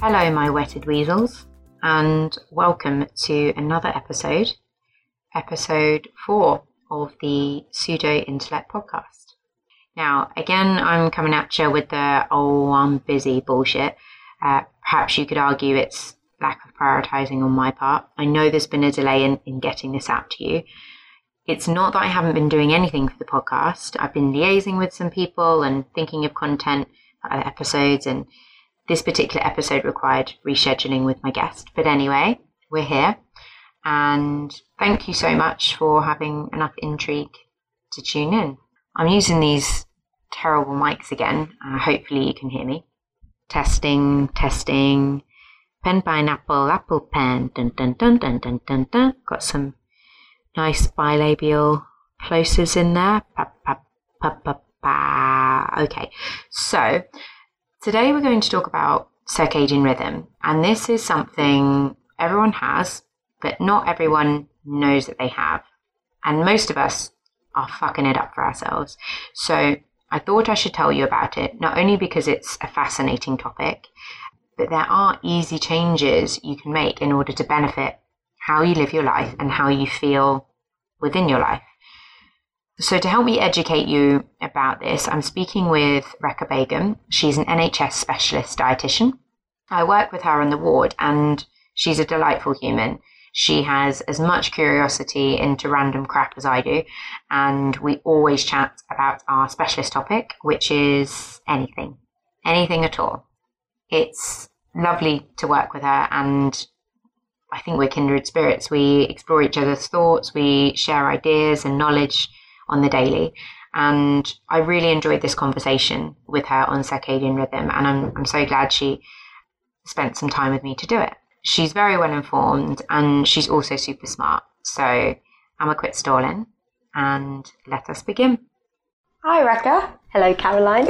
Hello, my wetted weasels, and welcome to another episode 4 of the Pseudo Intellect Podcast. Now, again, I'm coming at you with the I'm busy bullshit. Perhaps you could argue it's lack of prioritising on my part. I know there's been a delay in getting this out to you. It's not that I haven't been doing anything for the podcast. I've been liaising with some people and thinking of content for other episodes, and this particular episode required rescheduling with my guest. But anyway, we're here. And thank you so much for having enough intrigue to tune in. I'm using these terrible mics again. Hopefully you can hear me. Testing. Pen, pineapple, apple pen. Dun, dun, dun, dun, dun, dun, dun. Got some nice bilabial plosives in there. Okay, so today we're going to talk about circadian rhythm, and this is something everyone has, but not everyone knows that they have, and most of us are fucking it up for ourselves. So I thought I should tell you about it, not only because it's a fascinating topic, but there are easy changes you can make in order to benefit how you live your life and how you feel within your life. So to help me educate you about this, I'm speaking with Rekha Begum. She's an NHS specialist dietitian. I work with her on the ward, and she's a delightful human. She has as much curiosity into random crap as I do, and we always chat about our specialist topic, which is anything at all. It's lovely to work with her, and I think we're kindred spirits. We explore each other's thoughts, we share ideas and knowledge on the daily, and I really enjoyed this conversation with her on circadian rhythm, and I'm so glad she spent some time with me to do it. She's very well informed, and she's also super smart, so I'm a quit stalling and let us begin. Hi Rekha. Hello Caroline.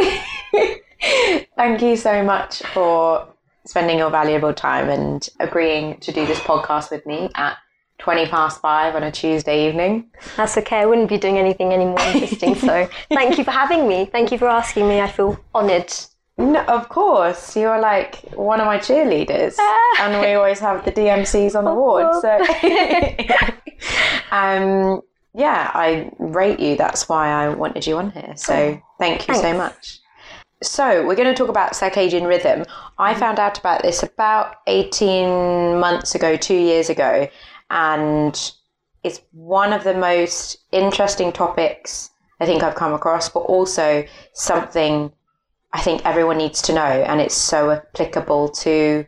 Thank you so much for spending your valuable time and agreeing to do this podcast with me at 5:20 on a Tuesday evening. That's okay. I wouldn't be doing anything any more interesting. So thank you for having me. Thank you for asking me. I feel honoured. No, of course. You're like one of my cheerleaders. And we always have the DMCs on the ward. So yeah, I rate you. That's why I wanted you on here. So thank you so much. So we're going to talk about circadian rhythm. I found out about this about 18 months ago, 2 years ago. And it's one of the most interesting topics I think I've come across, but also something I think everyone needs to know, and it's so applicable to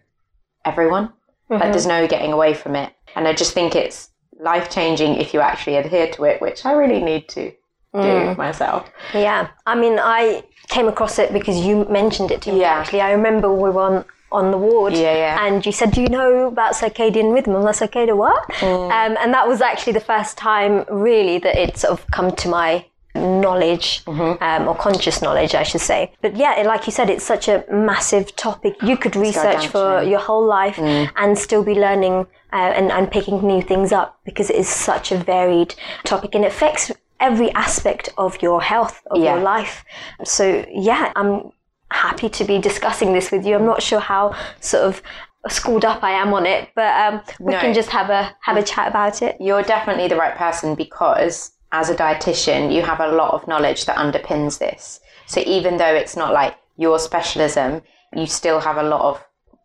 everyone. Mm-hmm. Like, there's no getting away from it. And I just think it's life-changing if you actually adhere to it, which I really need to do myself. Yeah. I mean, I came across it because you mentioned it to me, actually. I remember we were on the ward, and you said, do you know about circadian rhythm? And I was like, okay, to what? And that was actually the first time really that it sort of come to my knowledge, or conscious knowledge I should say. But yeah, like you said, it's such a massive topic. You could research for your whole life and still be learning and picking new things up, because it is such a varied topic and it affects every aspect of your health, of your life. So yeah, I'm happy to be discussing this with you. I'm not sure how sort of schooled up I am on it, but we can just have a chat about it. You're definitely the right person, because as a dietitian, you have a lot of knowledge that underpins this. So even though it's not like your specialism, you still have a lot of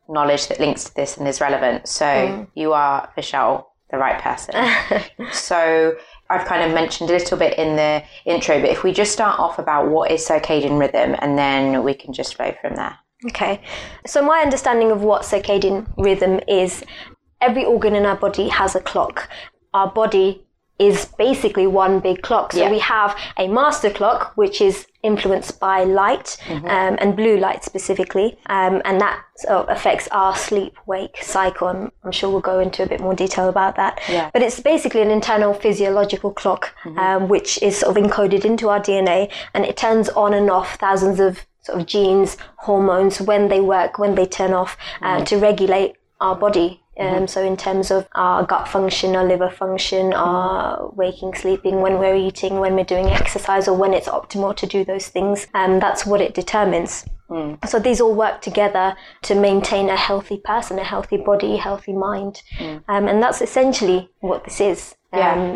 knowledge that links to this and is relevant. So you are, Michelle, the right person. So I've kind of mentioned a little bit in the intro, but if we just start off about what is circadian rhythm, and then we can just flow from there. Okay. So my understanding of what circadian rhythm is, every organ in our body has a clock. Our body is basically one big clock. So we have a master clock, which is influenced by light, and blue light specifically, and that sort of affects our sleep-wake cycle. I'm sure we'll go into a bit more detail about that. Yeah. But it's basically an internal physiological clock, which is sort of encoded into our DNA, and it turns on and off thousands of sort of genes, hormones, when they work, when they turn off, to regulate our body. So in terms of our gut function, our liver function, our waking, sleeping, when we're eating, when we're doing exercise, or when it's optimal to do those things, that's what it determines. Mm. So these all work together to maintain a healthy person, a healthy body, healthy mind. Mm. And that's essentially what this is.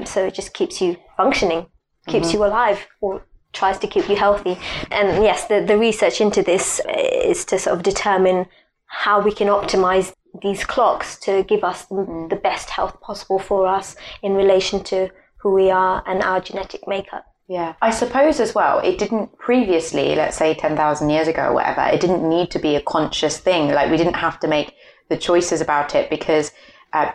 So it just keeps you functioning, keeps you alive, or tries to keep you healthy. And yes, the research into this is to sort of determine how we can optimize these clocks to give us the best health possible for us in relation to who we are and our genetic makeup. Yeah, I suppose as well, it didn't previously, let's say 10,000 years ago or whatever, it didn't need to be a conscious thing. Like, we didn't have to make the choices about it, because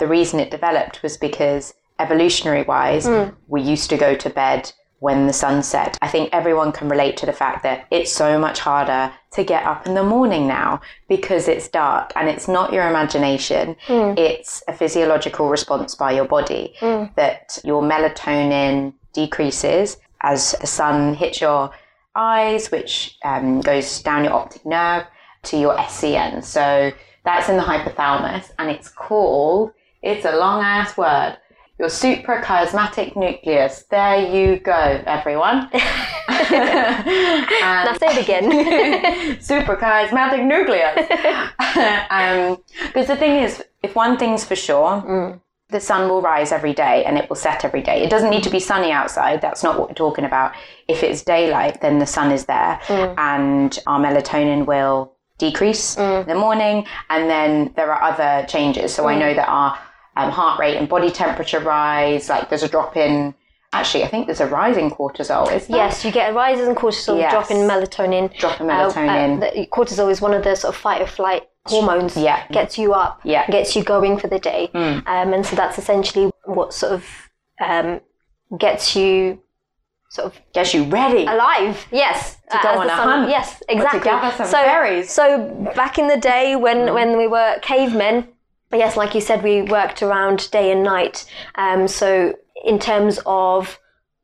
the reason it developed was because evolutionary wise, we used to go to bed when the sun set. I think everyone can relate to the fact that it's so much harder to get up in the morning now because it's dark, and it's not your imagination. It's a physiological response by your body that your melatonin decreases as the sun hits your eyes, which goes down your optic nerve to your SCN. So that's in the hypothalamus, and it's called, it's a long ass word, your suprachiasmatic nucleus. There you go, everyone. Now say it again. Suprachiasmatic nucleus. Because the thing is, if one thing's for sure, the sun will rise every day and it will set every day. It doesn't need to be sunny outside. That's not what we're talking about. If it's daylight, then the sun is there and our melatonin will decrease in the morning. And then there are other changes. So I know that our heart rate and body temperature rise. Like, there's a drop in, actually, I think there's a rise in cortisol, isn't there? Yes, you get a rise in cortisol, drop in melatonin. Drop in melatonin. Cortisol is one of the sort of fight or flight hormones. Yeah. Gets you up, gets you going for the day. And so that's essentially what sort of gets you ready, alive, to go on a hunt, yes, exactly, to gather some berries. So back in the day when we were cavemen, yes, like you said, we worked around day and night. So in terms of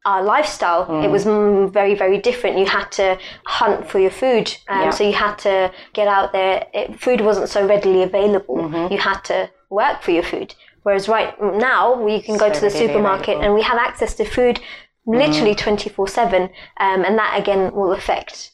our lifestyle, it was very, very different. You had to hunt for your food. So you had to get out there. Food wasn't so readily available. You had to work for your food. Whereas right now, we can go to the supermarket and we have access to food literally 24/7. And that, again, will affect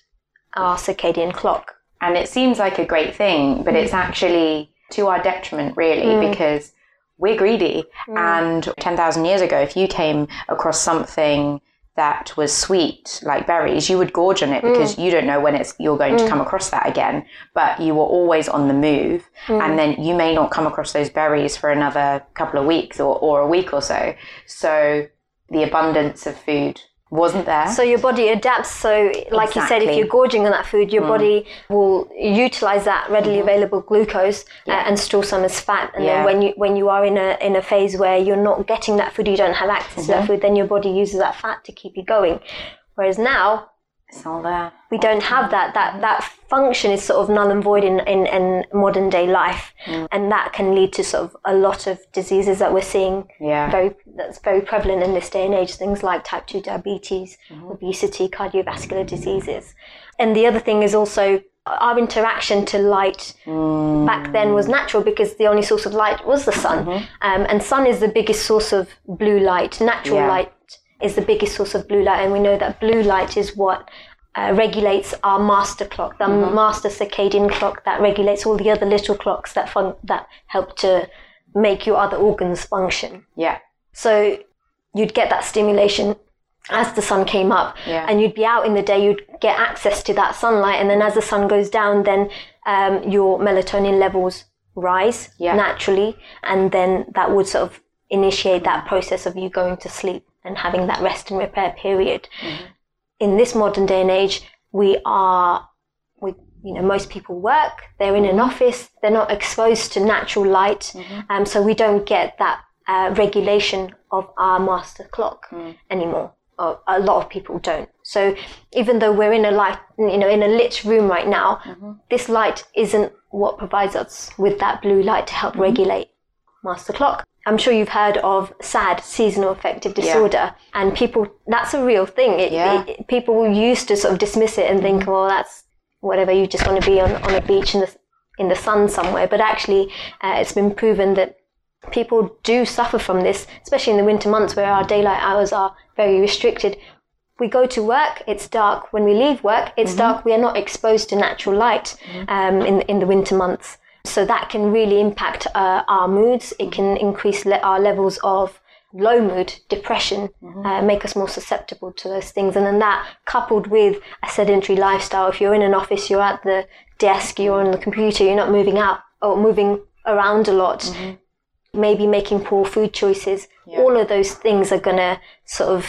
our circadian clock. And it seems like a great thing, but it's actually to our detriment, really, because we're greedy. And 10,000 years ago, if you came across something that was sweet, like berries, you would gorge on it because you don't know when you're going to come across that again. But you were always on the move. And then you may not come across those berries for another couple of weeks or a week or so. So the abundance of food wasn't there. So your body adapts. So like you said, if you're gorging on that food, your body will utilize that readily available glucose and store some as fat. And then when you are in a phase where you're not getting that food, you don't have access to that food, then your body uses that fat to keep you going. Whereas now, it's all there. We don't have that. That function is sort of null and void in modern day life, and that can lead to sort of a lot of diseases that we're seeing. Yeah, that's very prevalent in this day and age. Things like type 2 diabetes, obesity, cardiovascular diseases, and the other thing is also our interaction to light. Back then was natural because the only source of light was the sun, and sun is the biggest source of blue light. Natural light is the biggest source of blue light, and we know that blue light is what regulates our master clock, the master circadian clock that regulates all the other little clocks that help to make your other organs function. Yeah. So you'd get that stimulation as the sun came up, and you'd be out in the day, you'd get access to that sunlight, and then as the sun goes down, then your melatonin levels rise naturally, and then that would sort of initiate that process of you going to sleep and having that rest and repair period. In this modern day and age, most people work, they're in an office, they're not exposed to natural light, so we don't get that regulation of our master clock anymore. A lot of people don't. So even though we're in a light, in a lit room right now, this light isn't what provides us with that blue light to help regulate master clock. I'm sure you've heard of SAD, seasonal affective disorder, and people, that's a real thing. People used to sort of dismiss it and think, well, that's whatever, you just want to be on a beach in the sun somewhere. But actually, it's been proven that people do suffer from this, especially in the winter months where our daylight hours are very restricted. we go to work, it's dark. When we leave work, it's dark. We are not exposed to natural light in the winter months. So that can really impact our moods. It can increase our levels of low mood, depression, make us more susceptible to those things. And then that, coupled with a sedentary lifestyle, if you're in an office, you're at the desk, you're on the computer, you're not moving out or moving around a lot, maybe making poor food choices, all of those things are going to sort of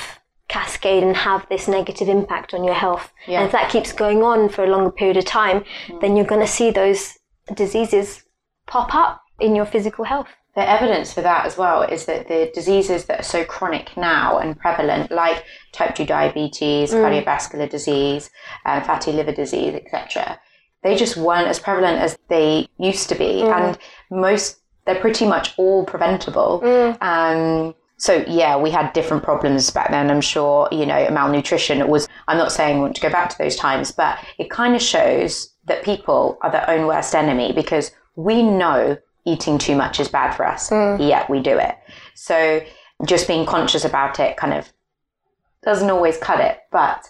cascade and have this negative impact on your health. And if that keeps going on for a longer period of time, then you're going to see those diseases pop up in your physical health. The evidence for that as well is that the diseases that are so chronic now and prevalent, like type 2 diabetes, cardiovascular disease, fatty liver disease, etc., they just weren't as prevalent as they used to be. And most, they're pretty much all preventable. So, yeah, we had different problems back then. I'm sure, you know, malnutrition was, I'm not saying I want to go back to those times, but it kind of shows that people are their own worst enemy, because we know eating too much is bad for us, yet we do it. So just being conscious about it kind of doesn't always cut it, but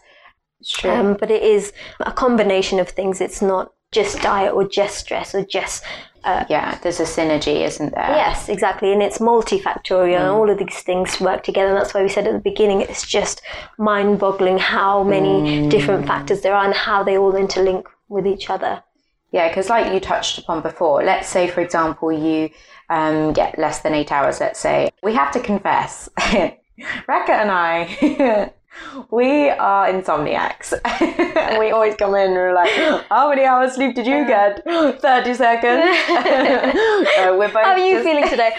it's true. But it is a combination of things. It's not just diet or just stress or just... there's a synergy, isn't there? Yes, exactly. And it's multifactorial and all of these things work together. And that's why we said at the beginning, it's just mind-boggling how many different factors there are and how they all interlink with each other. Yeah, because like you touched upon before, let's say, for example, you get less than 8 hours, let's say. We have to confess, Rekha and I... we are insomniacs. And we always come in and we're like, how many hours sleep did you get? 30 seconds. We're both how are you feeling today?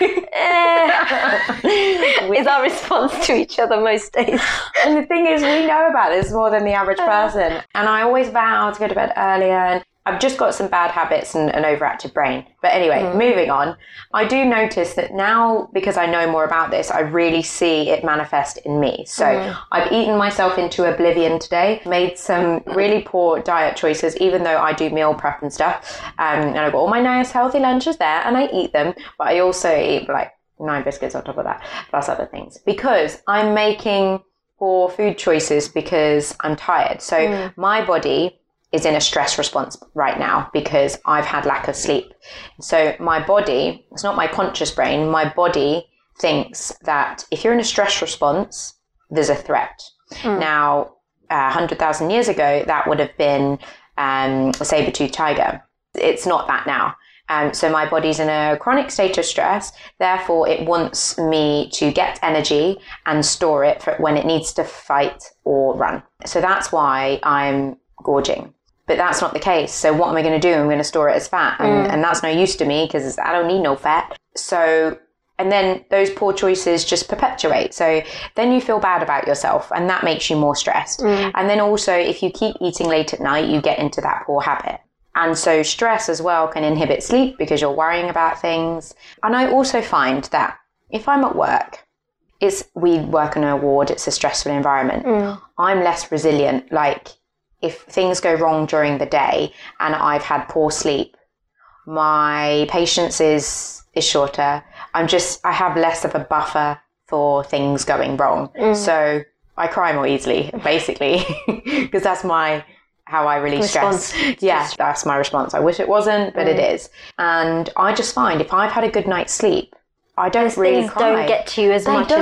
Is our response to each other most days. And the thing is, we know about this more than the average person. And I always vow to go to bed earlier. And I've just got some bad habits and an overactive brain. But anyway, moving on. I do notice that now, because I know more about this, I really see it manifest in me. So I've eaten myself into oblivion today, made some really poor diet choices, even though I do meal prep and stuff. And I've got all my nice healthy lunches there and I eat them. But I also eat like 9 biscuits on top of that, plus other things. Because I'm making poor food choices because I'm tired. So my body... is in a stress response right now because I've had lack of sleep. So my body, it's not my conscious brain, my body thinks that if you're in a stress response, there's a threat. Now, 100,000 years ago, that would have been a saber-toothed tiger. It's not that now. So my body's in a chronic state of stress, therefore it wants me to get energy and store it for when it needs to fight or run. So that's why I'm gorging. But that's not the case. So what am I going to do? I'm going to store it as fat. And that's no use to me because I don't need no fat. So, and then those poor choices just perpetuate. So then you feel bad about yourself and that makes you more stressed. And then also if you keep eating late at night, you get into that poor habit. And so stress as well can inhibit sleep because you're worrying about things. And I also find that if I'm at work, we work on an award, it's a stressful environment. I'm less resilient. Like, if things go wrong during the day and I've had poor sleep, my patience is shorter. I have less of a buffer for things going wrong. So I cry more easily, basically, because that's how I release stress. Yeah, that's my response. I wish it wasn't, but it is. And I just find if I've had a good night's sleep, I don't really cry. Things don't get to you as much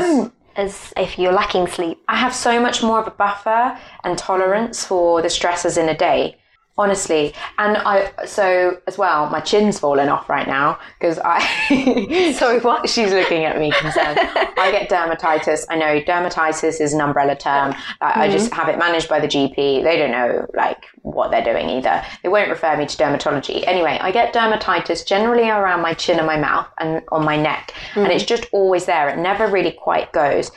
as if you're lacking sleep. I have so much more of a buffer and tolerance for the stresses in a day, honestly. And so as well, my chin's fallen off right now because sorry, what? She's looking at me concerned. I get dermatitis. I know dermatitis is an umbrella term. I just have it managed by the GP. They don't know what they're doing either. They won't refer me to dermatology. Anyway, I get dermatitis generally around my chin and my mouth and on my neck. And it's just always there. It never really quite goes.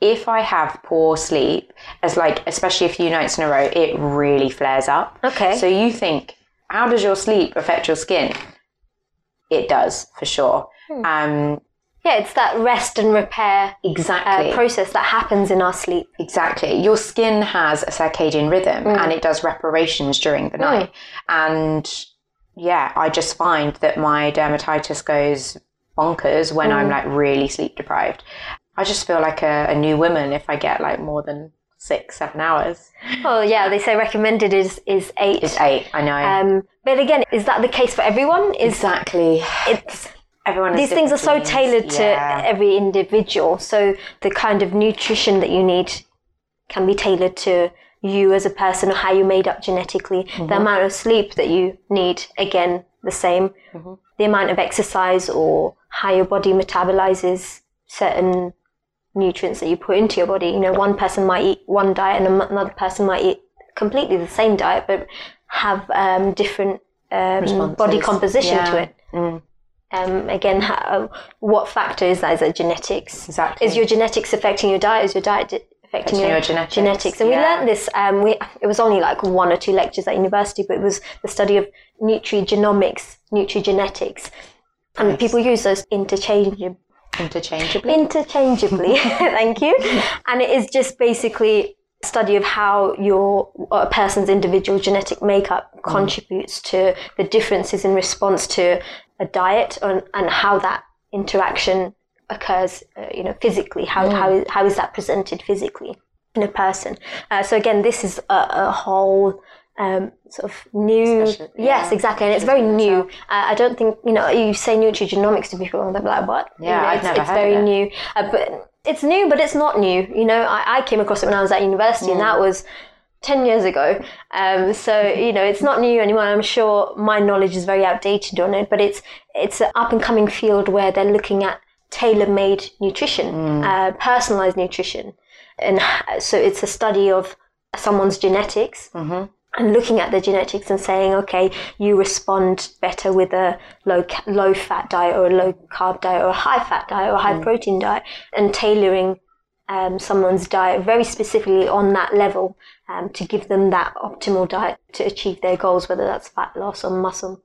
If I have poor sleep, especially a few nights in a row, it really flares up. Okay. So you think, how does your sleep affect your skin? It does, for sure. Yeah, it's that rest and repair process that happens in our sleep. Exactly. Your skin has a circadian rhythm and it does reparations during the night. And yeah, I just find that my dermatitis goes bonkers when I'm really sleep deprived. I just feel like a new woman if I get more than 6-7 hours. Oh yeah, they say recommended is 8. Is 8, I know. But again, is that the case for everyone? Exactly. It's everyone. These things are so tailored to every individual. So the kind of nutrition that you need can be tailored to you as a person, or how you're made up genetically. Mm-hmm. The amount of sleep that you need, again, the same. Mm-hmm. The amount of exercise, or how your body metabolizes certain nutrients that you put into your body. You know, one person might eat one diet and another person might eat completely the same diet, but have different body composition to it. Mm. Again, what factor is that? Is it genetics? Exactly. Is your genetics affecting your diet? Is your diet affecting your genetics? And we learned this, it was only like 1 or 2 lectures at university, but it was the study of nutrigenomics, nutrigenetics. And people use those interchangeably. Thank you. And it is just basically a study of how a person's individual genetic makeup contributes to the differences in response to a diet, and how that interaction occurs, physically. How is that presented physically in a person? So again, this is a whole sort of new, yes, exactly, and it's very new. I don't think you say nutrigenomics to people, and they're like, "What?" I've never heard of it. It's very new, but it's new, but it's not new. I came across it when I was at university, and that was 10 years ago. It's not new anymore. I'm sure my knowledge is very outdated on it, but it's an up and coming field where they're looking at tailor-made nutrition, personalized nutrition, and so it's a study of someone's genetics. Mm-hmm. And looking at the genetics and saying, okay, you respond better with a low-fat diet, or a low-carb diet, or a high-fat diet, or a high-protein diet, and tailoring someone's diet very specifically on that level to give them that optimal diet to achieve their goals, whether that's fat loss or muscle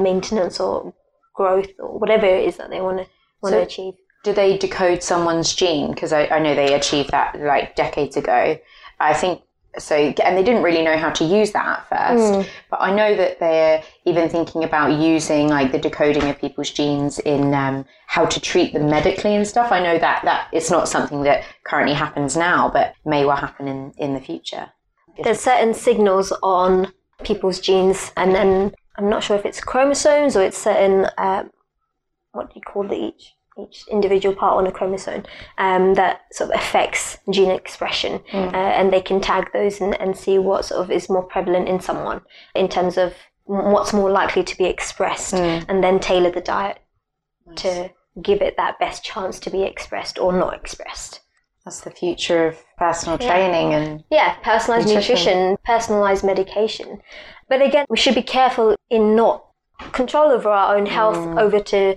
maintenance or growth, or whatever it is that they want to achieve. Do they decode someone's gene? Because I know they achieved that like decades ago. I think. So, and they didn't really know how to use that at first, but I know that they're even thinking about using like the decoding of people's genes in how to treat them medically and stuff. I know that it's not something that currently happens now, but may well happen in the future. There's certain signals on people's genes, and then I'm not sure if it's chromosomes or it's certain, what do you call the each individual part on a chromosome that sort of affects gene expression, and they can tag those and see what sort of is more prevalent in someone in terms of what's more likely to be expressed, and then tailor the diet to give it that best chance to be expressed or not expressed. That's the future of personal training and personalized nutrition, personalized medication. But again, we should be careful in not control over our own health over to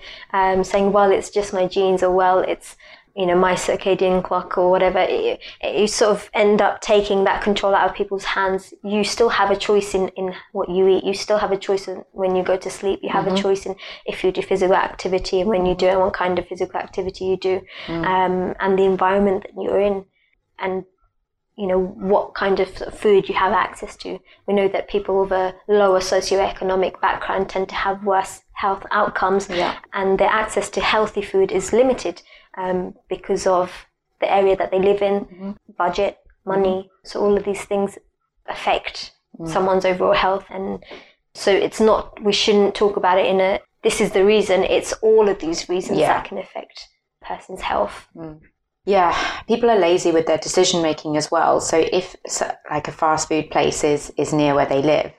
saying, well, it's just my genes, or well, it's my circadian clock, or whatever. You sort of end up taking that control out of people's hands. You still have a choice in what you eat. You still have a choice when you go to sleep. You have a choice in if you do physical activity, and when you do it, what kind of physical activity you do, and the environment that you're in, and what kind of food you have access to. We know that people of a lower socioeconomic background tend to have worse health outcomes, and their access to healthy food is limited because of the area that they live in, budget, money. So all of these things affect someone's overall health. And so we shouldn't talk about it in a, this is the reason, it's all of these reasons that can affect a person's health. Yeah, people are lazy with their decision making as well. So if like a fast food place is near where they live,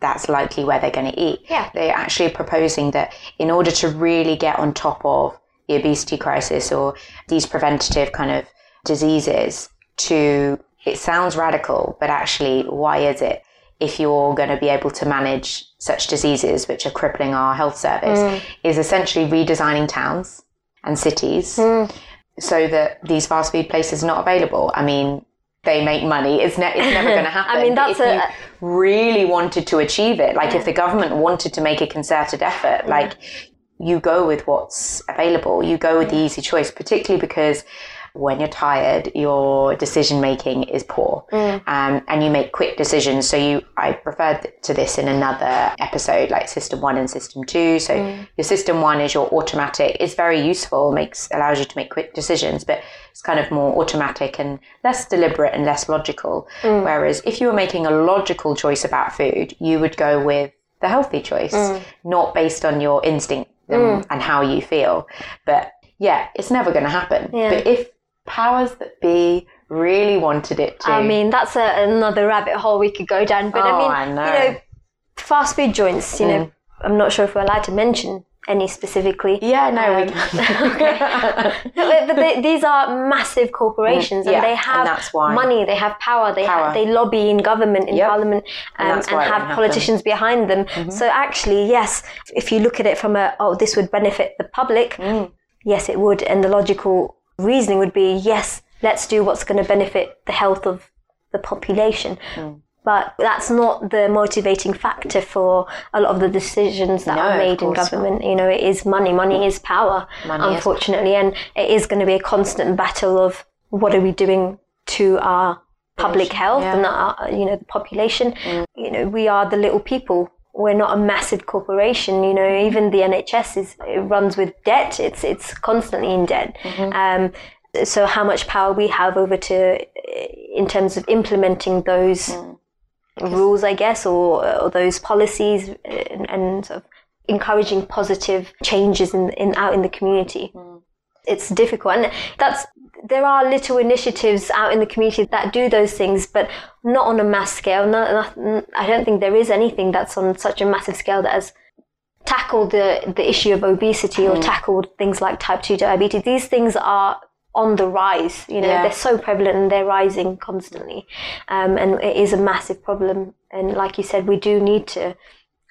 that's likely where they're going to eat. Yeah. They're actually proposing that in order to really get on top of the obesity crisis or these preventative kind of diseases, it sounds radical, but actually why is it? If you're going to be able to manage such diseases which are crippling our health service, is essentially redesigning towns and cities so that these fast food places are not available. I mean, they make money. It's never going to happen. I mean, if you really wanted to achieve it, like if the government wanted to make a concerted effort, like you go with what's available, you go with the easy choice, particularly because when you're tired, your decision making is poor, and you make quick decisions. So I referred to this in another episode, like system 1 and system 2. So your system 1 is your automatic. It's very useful, allows you to make quick decisions, but it's kind of more automatic and less deliberate and less logical. Whereas if you were making a logical choice about food, you would go with the healthy choice, not based on your instinct and how you feel. But yeah, it's never going to happen. Yeah. But if powers that be really wanted it to. I mean, that's another rabbit hole we could go down. But I know, fast food joints, you know, I'm not sure if we're allowed to mention any specifically. Yeah, no, we can. Okay. But these are massive corporations, and they have money, they have power, they lobby in government, in parliament, and have politicians behind them. So actually, yes, if you look at it from this would benefit the public, yes, it would. And the logical reasoning would be, yes, let's do what's going to benefit the health of the population. But that's not the motivating factor for a lot of the decisions that are made in government. You know, it is money. Money is power, unfortunately. And it is going to be a constant battle of what are we doing to our public health and our, the population. You know, we are the little people. We're not a massive corporation. You know, even the NHS runs with debt. It's constantly in debt. So how much power we have in terms of implementing those rules, I guess, or those policies, and sort of encouraging positive changes out in the community. It's difficult, and there are little initiatives out in the community that do those things, but not on a mass scale. I don't think there is anything that's on such a massive scale that has tackled the issue of obesity or tackled things like type 2 diabetes. These things are on the rise, they're so prevalent and they're rising constantly, and it is a massive problem. And like you said, we do need to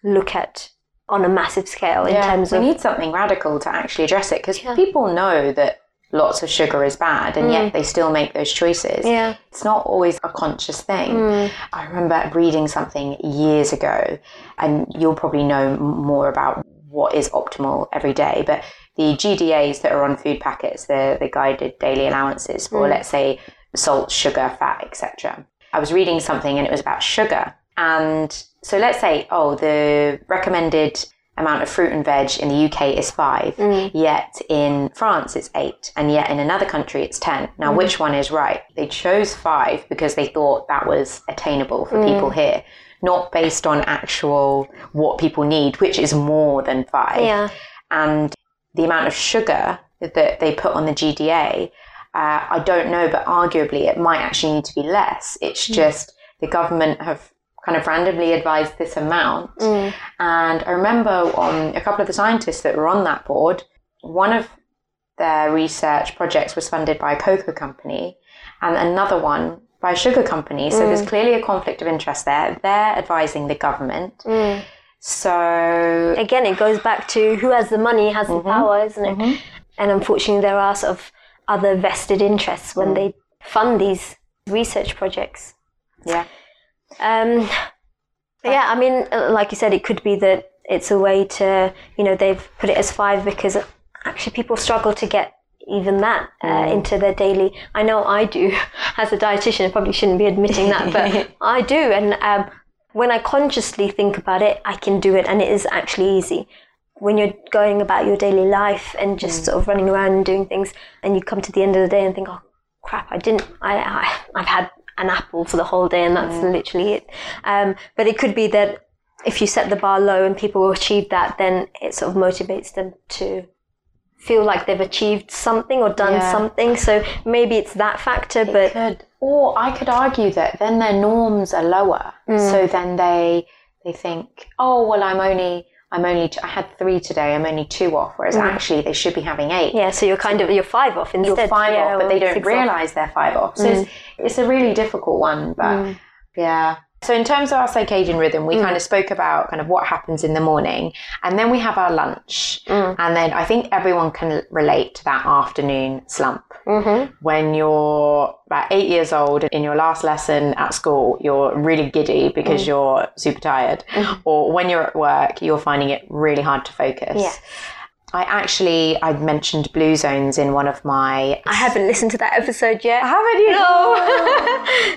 look at on a massive scale in terms of, we need something radical to actually address it, because people know that lots of sugar is bad, and yet they still make those choices. It's not always a conscious thing. I remember reading something years ago, and you'll probably know more about what is optimal every day, but the GDAs that are on food packets, the guided daily allowances for, let's say, salt, sugar, fat, etc. I was reading something and it was about sugar. And so let's say, the recommended amount of fruit and veg in the UK is 5, yet in France it's 8, and yet in another country it's 10. Now, which one is right? They chose 5 because they thought that was attainable for people here, not based on actual what people need, which is more than 5. Yeah. And the amount of sugar that they put on the GDA, I don't know, but arguably it might actually need to be less. It's just the government have kind of randomly advised this amount. And I remember on a couple of the scientists that were on that board, one of their research projects was funded by a cocoa company and another one by a sugar company. So there's clearly a conflict of interest there. They're advising the government. So again, it goes back to who has the money has the power, isn't it? And unfortunately, there are sort of other vested interests when they fund these research projects. I mean, like you said, it could be that it's a way to, they've put it as 5 because actually people struggle to get even that into their daily. I know I do as a dietitian. I probably shouldn't be admitting that, but I do. And when I consciously think about it, I can do it, and it is actually easy. When you're going about your daily life and just sort of running around and doing things, and you come to the end of the day and think, oh crap, I've had an apple for the whole day, and that's literally it. But it could be that if you set the bar low and people will achieve that, then it sort of motivates them to feel like they've achieved something or done something. So maybe it's that factor, Or I could argue that then their norms are lower. So then they think, I had 3 today, I'm only 2 off, whereas actually they should be having 8. Yeah, so you're 5 off instead. You're 5 off, but they don't realise they're 5 off. So it's a really difficult one, but yeah. So in terms of our circadian rhythm, we kind of spoke about kind of what happens in the morning, and then we have our lunch. And then I think everyone can relate to that afternoon slump. When you're about 8 years old, in your last lesson at school, you're really giddy because you're super tired. Or when you're at work, you're finding it really hard to focus. Yeah. I'd mentioned Blue Zones in one of my... I haven't listened to that episode yet. Haven't you? No.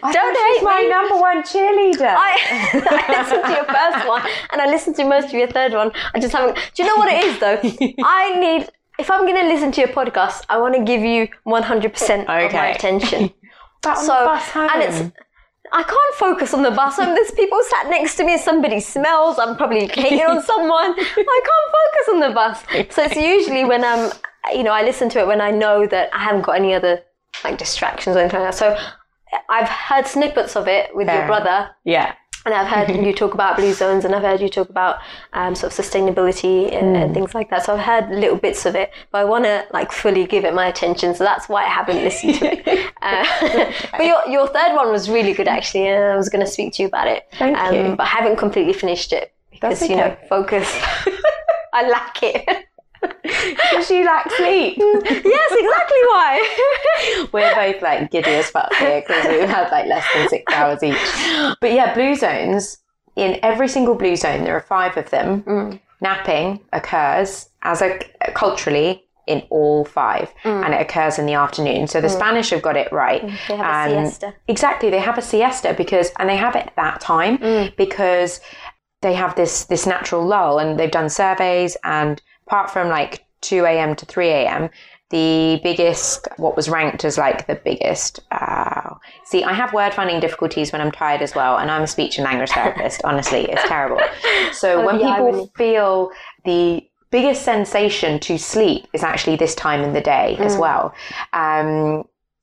I don't hate me. My number one cheerleader. I listened to your first one and I listened to most of your third one. I just haven't... Do you know what it is though? I need... If I'm going to listen to your podcast, I want to give you 100% of my attention. But on the bus home. And it's... I can't focus on the bus. There's people sat next to me. Somebody smells. I'm probably hating on someone. I can't focus on the bus. So it's usually when I'm, I listen to it when I know that I haven't got any other distractions or anything like that. So I've heard snippets of it with your brother. Yeah. And I've heard you talk about Blue Zones, and I've heard you talk about sort of sustainability and things like that. So I've heard little bits of it, but I want to fully give it my attention. So that's why I haven't listened to it. But your third one was really good, actually. And I was going to speak to you about it. Thank you. But I haven't completely finished it because, focus. I lack it. Because you lack sleep. Yes, exactly why. We're both giddy as fuck here because we've had less than 6 hours each. But yeah, Blue Zones, in every single Blue Zone, there are 5 of them. Mm. Napping occurs culturally in all 5 and it occurs in the afternoon. So the Spanish have got it right. They have a siesta. Exactly. They have a siesta and they have it at that time because they have this natural lull, and they've done surveys, and apart from 2 a.m. to 3 a.m, the biggest, what was ranked as the biggest. See, I have word finding difficulties when I'm tired as well, and I'm a speech and language therapist. Honestly, it's terrible. So when people feel the biggest sensation to sleep is actually this time in the day as well.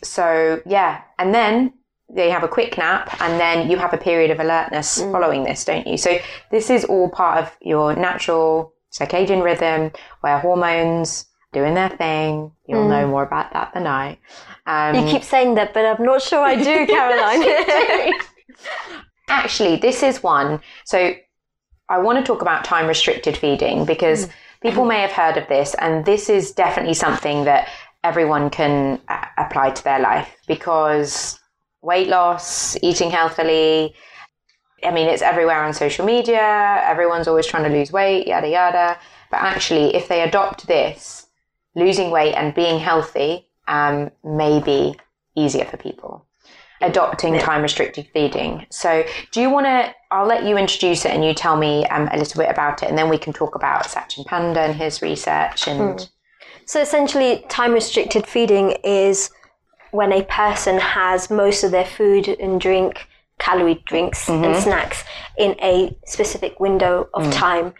So yeah, and then they have a quick nap, and then you have a period of alertness following this, don't you? So this is all part of your natural circadian rhythm, where hormones doing their thing. You'll know more about that than I. You keep saying that, but I'm not sure I do, Caroline. Actually, this is one. So I want to talk about time restricted feeding because people may have heard of this, and this is definitely something that everyone can apply to their life, because weight loss, eating healthily, it's everywhere on social media. Everyone's always trying to lose weight, yada, yada. But actually, if they adopt this, losing weight and being healthy may be easier for people. Adopting time-restricted feeding. So do you want to, I'll let you introduce it and you tell me a little bit about it, and then we can talk about Sachin Panda and his research. So essentially, time-restricted feeding is when a person has most of their food and drink, calorie drinks and snacks in a specific window of time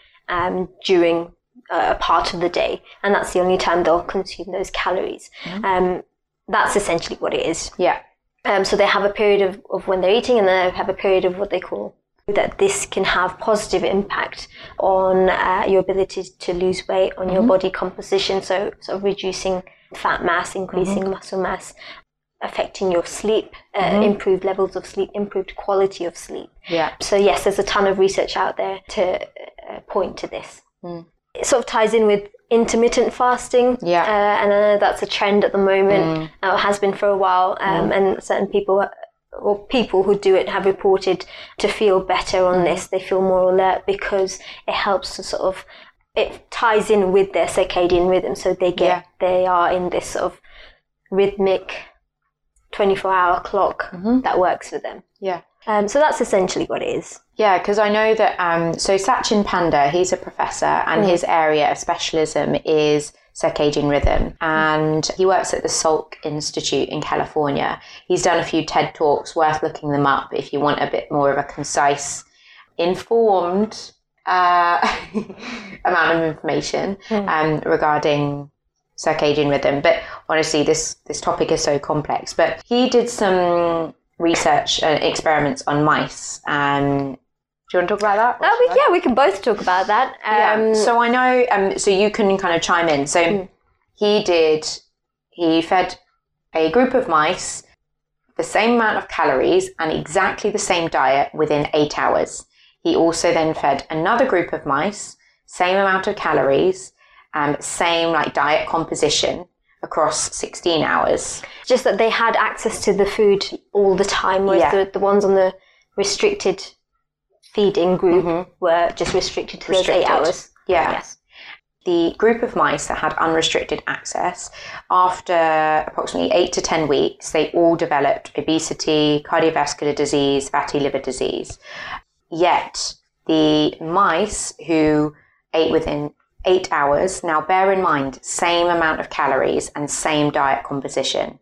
during a part of the day, and that's the only time they'll consume those calories. That's essentially what it is. So they have a period of when they're eating, and then they have a period of what they call that. This can have positive impact on your ability to lose weight, on your body composition, so sort of reducing fat mass, increasing muscle mass, affecting your sleep, improved levels of sleep, improved quality of sleep. Yeah. So yes, there's a ton of research out there to point to this. It sort of ties in with intermittent fasting. Yeah. And I know that's a trend at the moment. It has been for a while. And certain people or people who do it have reported to feel better on this. They feel more alert because it helps to sort of, it ties in with their circadian rhythm. So they are in this sort of rhythmic 24-hour clock that works for them. Yeah. So that's essentially what it is. Yeah, because I know that, so Sachin Panda, he's a professor, and his area of specialism is circadian rhythm. And he works at the Salk Institute in California. He's done a few TED Talks, worth looking them up if you want a bit more of a concise, informed amount of information regarding circadian rhythm. But honestly, this topic is so complex. But he did some research and experiments on mice. Do you want to talk about that? We can both talk about that. So I know, so you can kind of chime in. So he fed a group of mice the same amount of calories and exactly the same diet within 8 hours. He also then fed another group of mice, same amount of calories, same diet composition across 16 hours. Just that they had access to the food all the time, whereas the ones on the restricted feeding group were just restricted to those 8 hours. Yeah. the group of mice that had unrestricted access, after approximately 8 to 10 weeks, they all developed obesity, cardiovascular disease, fatty liver disease. Yet the mice who ate within 8 hours, now bear in mind, same amount of calories and same diet composition,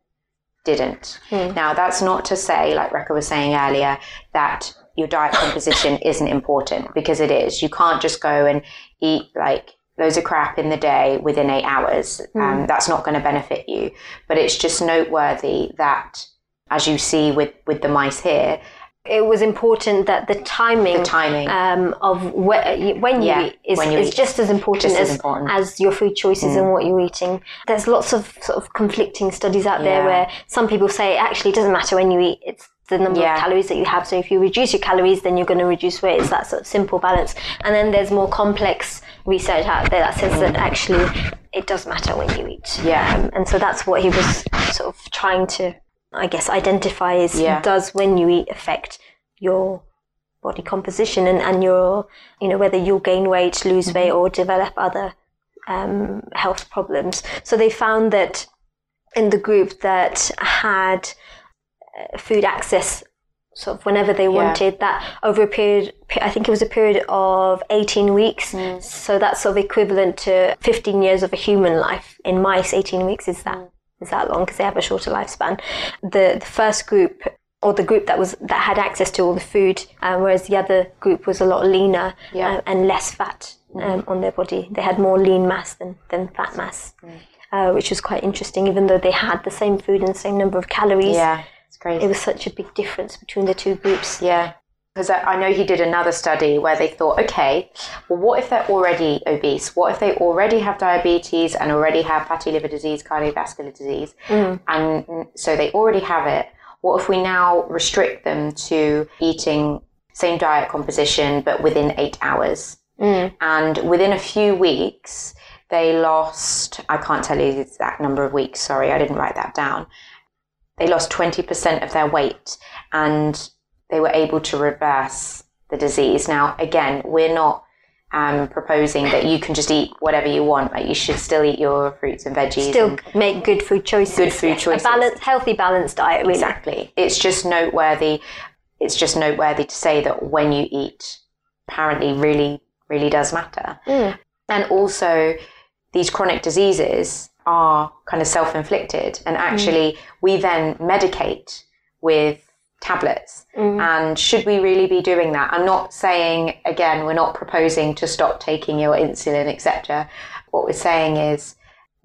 didn't. Now that's not to say, like Rekha was saying earlier, that your diet composition isn't important, because it is. You can't just go and eat like loads of crap in the day within 8 hours. That's not going to benefit you. But it's just noteworthy that, as you see with the mice here, it was important that the timing of when you eat is just as important as your food choices and what you're eating. There's lots of sort of conflicting studies out there where some people say actually it doesn't matter when you eat, it's the number of calories that you have. So if you reduce your calories, then you're going to reduce weight. It's that sort of simple balance. And then there's more complex research out there that says that actually it does matter when you eat. And so that's what he was sort of trying to, I guess, identify is does when you eat affect your body composition and your, you know, whether you'll gain weight, lose weight, or develop other health problems. So they found that in the group that had food access sort of whenever they wanted, that over a period, I think it was a period of 18 weeks. So that's sort of equivalent to 15 years of a human life. In mice, 18 weeks is that long, because they have a shorter lifespan. The first group, or the group that had access to all the food, whereas the other group was a lot leaner and less fat on their body. They had more lean mass than fat mass, which was quite interesting, even though they had the same food and the same number of calories. Yeah, it's crazy. It was such a big difference between the two groups. Yeah, because I know he did another study where they thought, okay, well, what if they're already obese? What if they already have diabetes and already have fatty liver disease, cardiovascular disease? And so they already have it. What if we now restrict them to eating same diet composition, but within 8 hours? And within a few weeks, they lost, I can't tell you the exact number of weeks, sorry, I didn't write that down. They lost 20% of their weight, and they were able to reverse the disease. Now, again, we're not proposing that you can just eat whatever you want. Like, you should still eat your fruits and veggies. Still make good food choices. Good food choices. A healthy, balanced diet, really. Exactly. It's just noteworthy. It's just noteworthy to say that when you eat, apparently really, really does matter. And also, these chronic diseases are kind of self-inflicted. And actually, we then medicate with tablets. And should we really be doing that? I'm not saying, again, we're not proposing to stop taking your insulin, etc. What we're saying is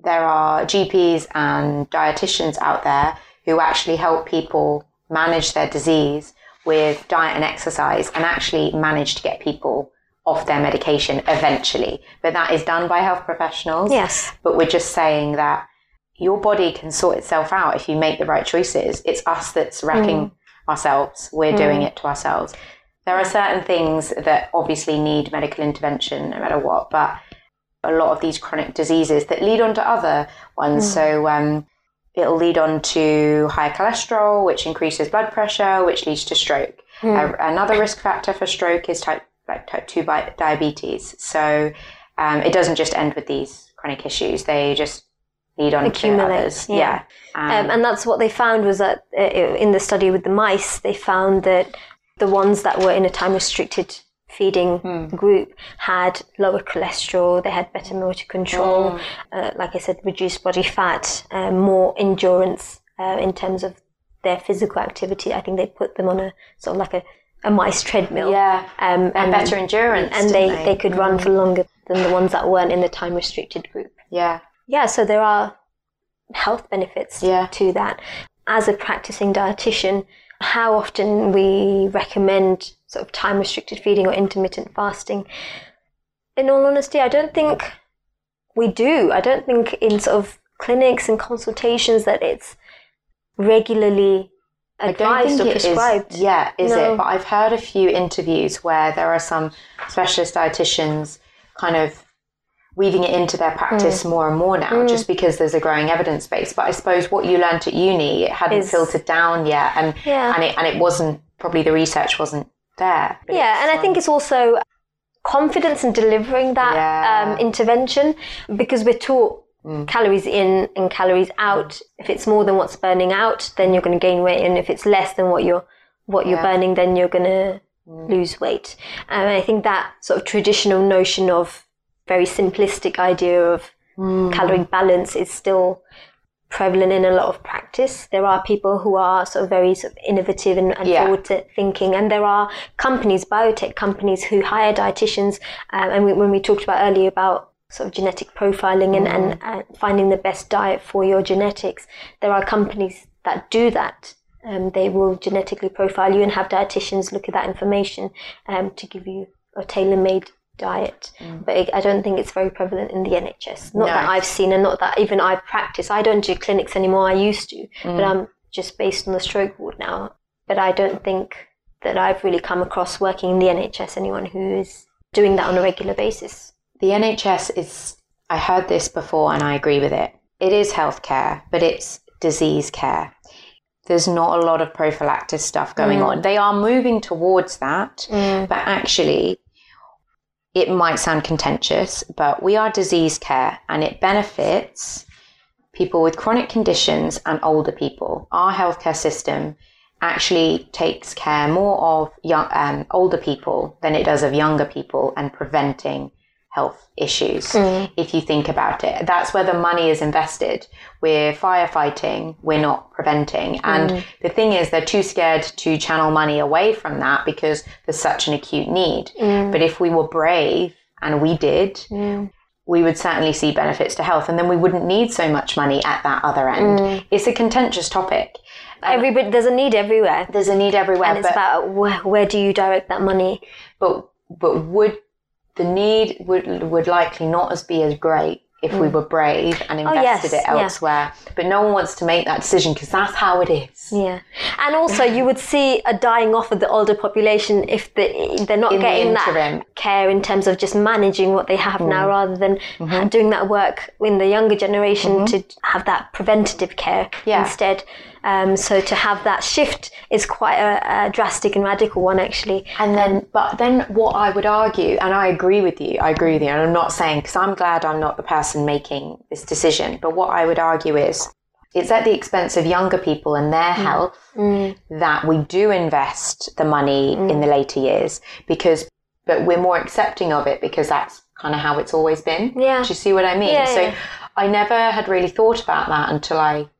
there are GPs and dietitians out there who actually help people manage their disease with diet and exercise, and actually manage to get people off their medication eventually. But that is done by health professionals. Yes. But we're just saying that your body can sort itself out if you make the right choices. It's us that's wrecking ourselves. We're doing it to ourselves. There are certain things that obviously need medical intervention no matter what, but a lot of these chronic diseases that lead on to other ones. So it'll lead on to high cholesterol, which increases blood pressure, which leads to stroke. Another risk factor for stroke is type 2 diabetes. So it doesn't just end with these chronic issues. They just lead on to others. And that's what they found, was that in the study with the mice, they found that the ones that were in a time-restricted feeding group had lower cholesterol, they had better motor control, like I said, reduced body fat, more endurance in terms of their physical activity. I think they put them on a sort of like a mice treadmill. And better endurance. And they could run for longer than the ones that weren't in the time-restricted group. Yeah, so there are health benefits to that. As a practicing dietitian, how often we recommend sort of time-restricted feeding or intermittent fasting, in all honesty, I don't think we do. I don't think in sort of clinics and consultations that it's regularly advised or prescribed. Is it? But I've heard a few interviews where there are some specialist dietitians kind of weaving it into their practice more and more now, just because there's a growing evidence base. But I suppose what you learnt at uni, it hadn't filtered down yet, and it wasn't, probably the research wasn't there. And I think it's also confidence in delivering that intervention, because we're taught calories in and calories out. If it's more than what's burning out, then you're going to gain weight, and if it's less than what you're burning, then you're going to lose weight. And I think that sort of traditional notion of very simplistic idea of calorie balance is still prevalent in a lot of practice. There are people who are sort of very sort of innovative and forward thinking, and there are companies, biotech companies, who hire dietitians. And when we talked about earlier about sort of genetic profiling and finding the best diet for your genetics, there are companies that do that. They will genetically profile you and have dietitians look at that information to give you a tailor-made diet. But I don't think it's very prevalent in the NHS. Not that I've seen, and not that even I practice. I don't do clinics anymore. I used to, but I'm just based on the stroke ward now. But I don't think that I've really come across working in the NHS anyone who is doing that on a regular basis. The NHS is, I heard this before and I agree with it. It is healthcare, but it's disease care. There's not a lot of prophylactic stuff going on. They are moving towards that, but actually it might sound contentious, but we are disease care, and it benefits people with chronic conditions and older people. Our healthcare system actually takes care more of older people than it does of younger people, and preventing health issues, if you think about it. That's where the money is invested. We're firefighting, we're not preventing. And the thing is, they're too scared to channel money away from that because there's such an acute need. But if we were brave, and we did, we would certainly see benefits to health, and then we wouldn't need so much money at that other end. It's a contentious topic. Everybody, there's a need everywhere. There's a need everywhere. And it's about where do you direct that money? But The need would likely not be as great if we were brave and invested it elsewhere. Yeah. But no one wants to make that decision because that's how it is. Yeah. And also you would see a dying off of the older population if they're not getting that care in terms of just managing what they have now, rather than doing that work in the younger generation to have that preventative care instead. So to have that shift is quite a drastic and radical one, actually. And then, but then what I would argue, and I agree with you, and I'm not saying, because I'm glad I'm not the person making this decision, but what I would argue is it's at the expense of younger people and their health that we do invest the money in the later years, but we're more accepting of it because that's kind of how it's always been. Yeah. Do you see what I mean? Yeah, so I never had really thought about that until I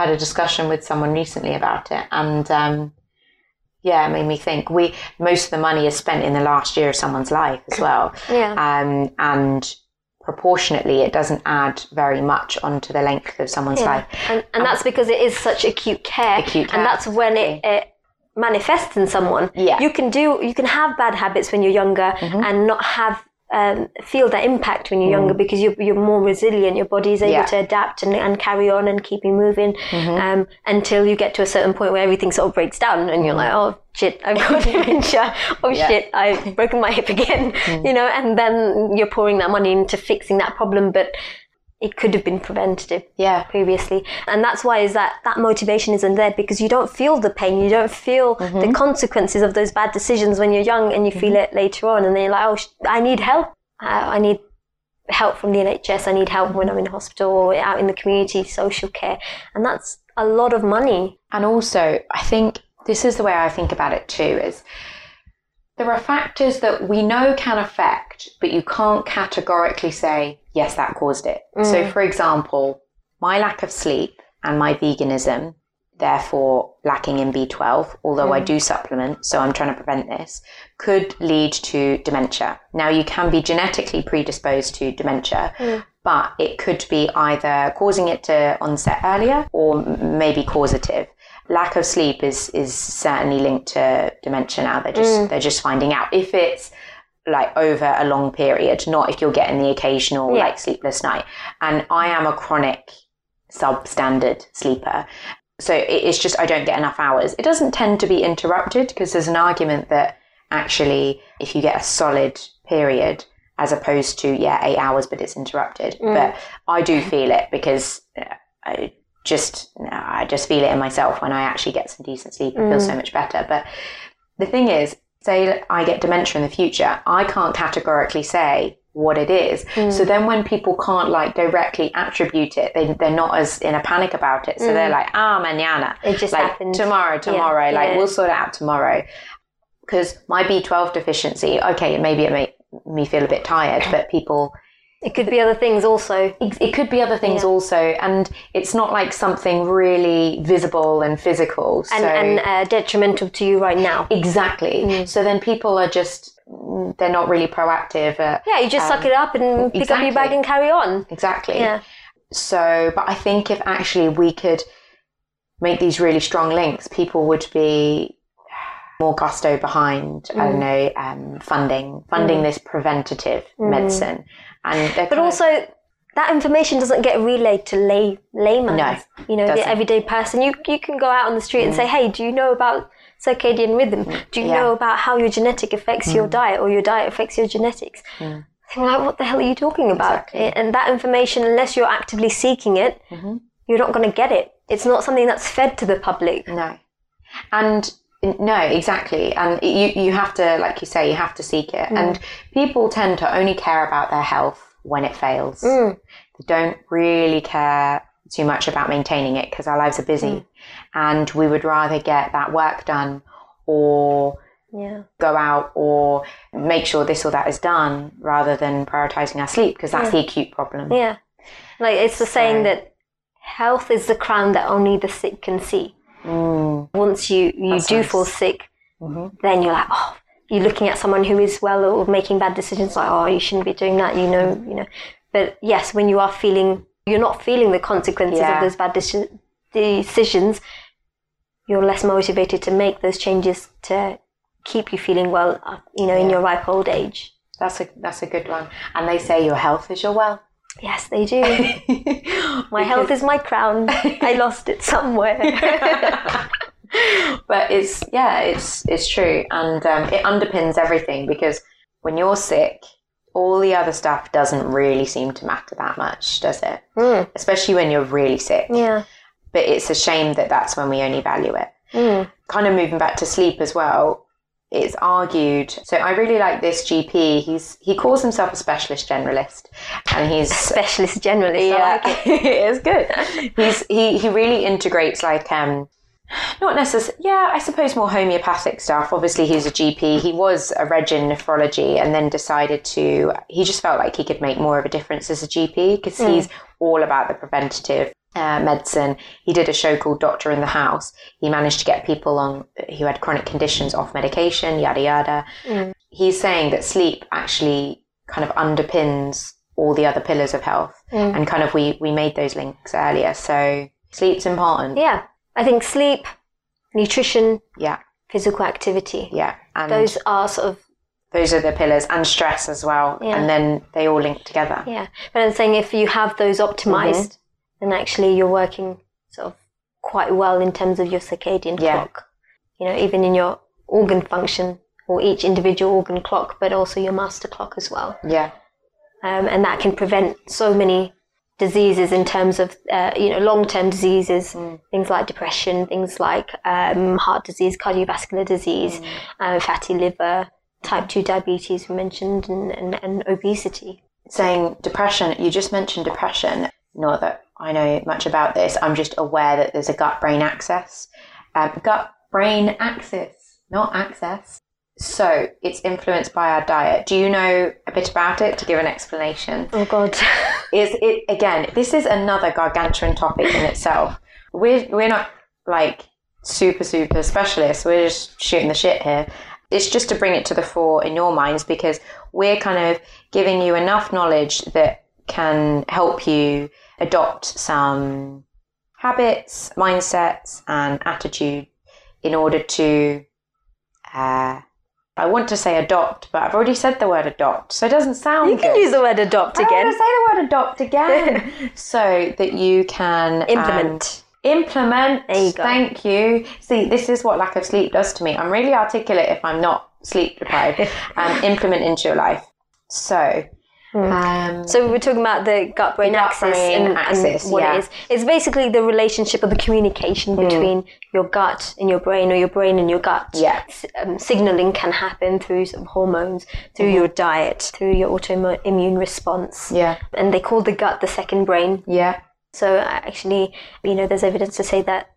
had a discussion with someone recently about it, and it made me think. Most of the money is spent in the last year of someone's life as well, and proportionately, it doesn't add very much onto the length of someone's life, and that's because it is such acute care, and that's when it manifests in someone. Yeah, you can have bad habits when you're younger and not have. Feel that impact when you're younger because you're more resilient. Your body's able to adapt and carry on and keep you moving until you get to a certain point where everything sort of breaks down and you're like, oh shit, I've got dementia. Oh shit, I've broken my hip again. You know, and then you're pouring that money into fixing that problem, but it could have been preventative previously. And that's why is that motivation isn't there, because you don't feel the pain. You don't feel the consequences of those bad decisions when you're young, and you feel it later on. And then you're like, oh, I need help. I need help from the NHS. I need help when I'm in hospital or out in the community, social care. And that's a lot of money. And also, I think this is the way I think about it too, is there are factors that we know can affect, but you can't categorically say, yes, that caused it. So, for example, my lack of sleep and my veganism, therefore lacking in B12, although I do supplement, so I'm trying to prevent this, could lead to dementia. Now, you can be genetically predisposed to dementia, but it could be either causing it to onset earlier or maybe causative. Lack of sleep is certainly linked to dementia now. They're just finding out if it's like over a long period, not if you're getting the occasional like sleepless night. And I am a chronic substandard sleeper. So it's just I don't get enough hours. It doesn't tend to be interrupted because there's an argument that actually if you get a solid period as opposed to, 8 hours, but it's interrupted. But I do feel it because I just feel it in myself. When I actually get some decent sleep, I feel so much better. But the thing is, say I get dementia in the future, I can't categorically say what it is. Mm. So then when people can't like directly attribute it, they're not as in a panic about it. So they're like, mañana. It just like, happened. Tomorrow. Yeah. Like, we'll sort it out tomorrow. Because my B12 deficiency, okay, maybe it made me feel a bit tired, but people... It could be other things also. It could be other things also. And it's not like something really visible and physical. And detrimental to you right now. Exactly. Mm. So then people are just, they're not really proactive. You just suck it up and pick up your bag and carry on. Exactly. Yeah. So, but I think if actually we could make these really strong links, people would be more gusto behind, I don't know, funding this preventative medicine. But also, that information doesn't get relayed to laymen. No, you know, the everyday person. You can go out on the street and say, hey, do you know about circadian rhythm? Do you know about how your genetic affects your diet or your diet affects your genetics? Mm. And like, what the hell are you talking about? Exactly. And that information, unless you're actively seeking it, you're not going to get it. It's not something that's fed to the public. No. No, exactly. And you have to, like you say, you have to seek it. And people tend to only care about their health when it fails. Mm. They don't really care too much about maintaining it because our lives are busy. And we would rather get that work done or go out or make sure this or that is done rather than prioritizing our sleep because that's the acute problem. Yeah. Like it's the saying that health is the crown that only the sick can see. Mm. Once you do fall sick, then you're like, oh, you're looking at someone who is well or making bad decisions, like, oh, you shouldn't be doing that, you know. But yes, when you are feeling, you're not feeling the consequences of those bad decisions, you're less motivated to make those changes to keep you feeling well, in your ripe old age. That's a good one. And they say your health is your wealth. Yes, they do. My health is my crown. I lost it somewhere. But it's true. And it underpins everything because when you're sick, all the other stuff doesn't really seem to matter that much, does it? Mm. Especially when you're really sick. Yeah. But it's a shame that that's when we only value it. Mm. Kind of moving back to sleep as well. It's argued. So I really like this GP. He calls himself a specialist generalist, and he's a specialist generalist. Yeah, I like it. It is good. He really integrates like not necessarily. Yeah, I suppose more homeopathic stuff. Obviously, he's a GP. He was a reg in nephrology, and then decided to. He just felt like he could make more of a difference as a GP because he's all about the preventative medicine. He did a show called Doctor in the House. He managed to get people on who had chronic conditions off medication, yada yada. Mm. He's saying that sleep actually kind of underpins all the other pillars of health, and kind of we made those links earlier. So sleep's important. Yeah, I think sleep, nutrition, physical activity, and those are sort of. Those are the pillars, and stress as well, and then they all link together. Yeah, but I'm saying if you have those optimized. Mm-hmm. And actually you're working sort of quite well in terms of your circadian clock, even in your organ function or each individual organ clock, but also your master clock as well. Yeah. And that can prevent so many diseases in terms of, long-term diseases, things like depression, things like heart disease, cardiovascular disease, fatty liver, type 2 diabetes we mentioned, and obesity. Saying depression, you just mentioned depression. Not that I know much about this. I'm just aware that there's a gut-brain axis. Not access. So it's influenced by our diet. Do you know a bit about it to give an explanation? Oh, God. This is another gargantuan topic in itself. We're not, like, super, super specialists. We're just shooting the shit here. It's just to bring it to the fore in your minds because we're kind of giving you enough knowledge that can help you adopt some habits, mindsets, and attitude in order to, I want to say adopt, but I've already said the word adopt, so it doesn't sound good. You can use the word adopt again. I'm going to say the word adopt again. So that you can... Implement. There you go. Thank you. See, this is what lack of sleep does to me. I'm really articulate if I'm not sleep deprived. Implement into your life. So... So we were talking about the gut-brain axis and what it is. It's basically the relationship or the communication between your gut and your brain, or your brain and your gut. Signaling can happen through some hormones, through your diet, through your autoimmune response. And they call the gut the second brain. So actually, you know, there's evidence to say that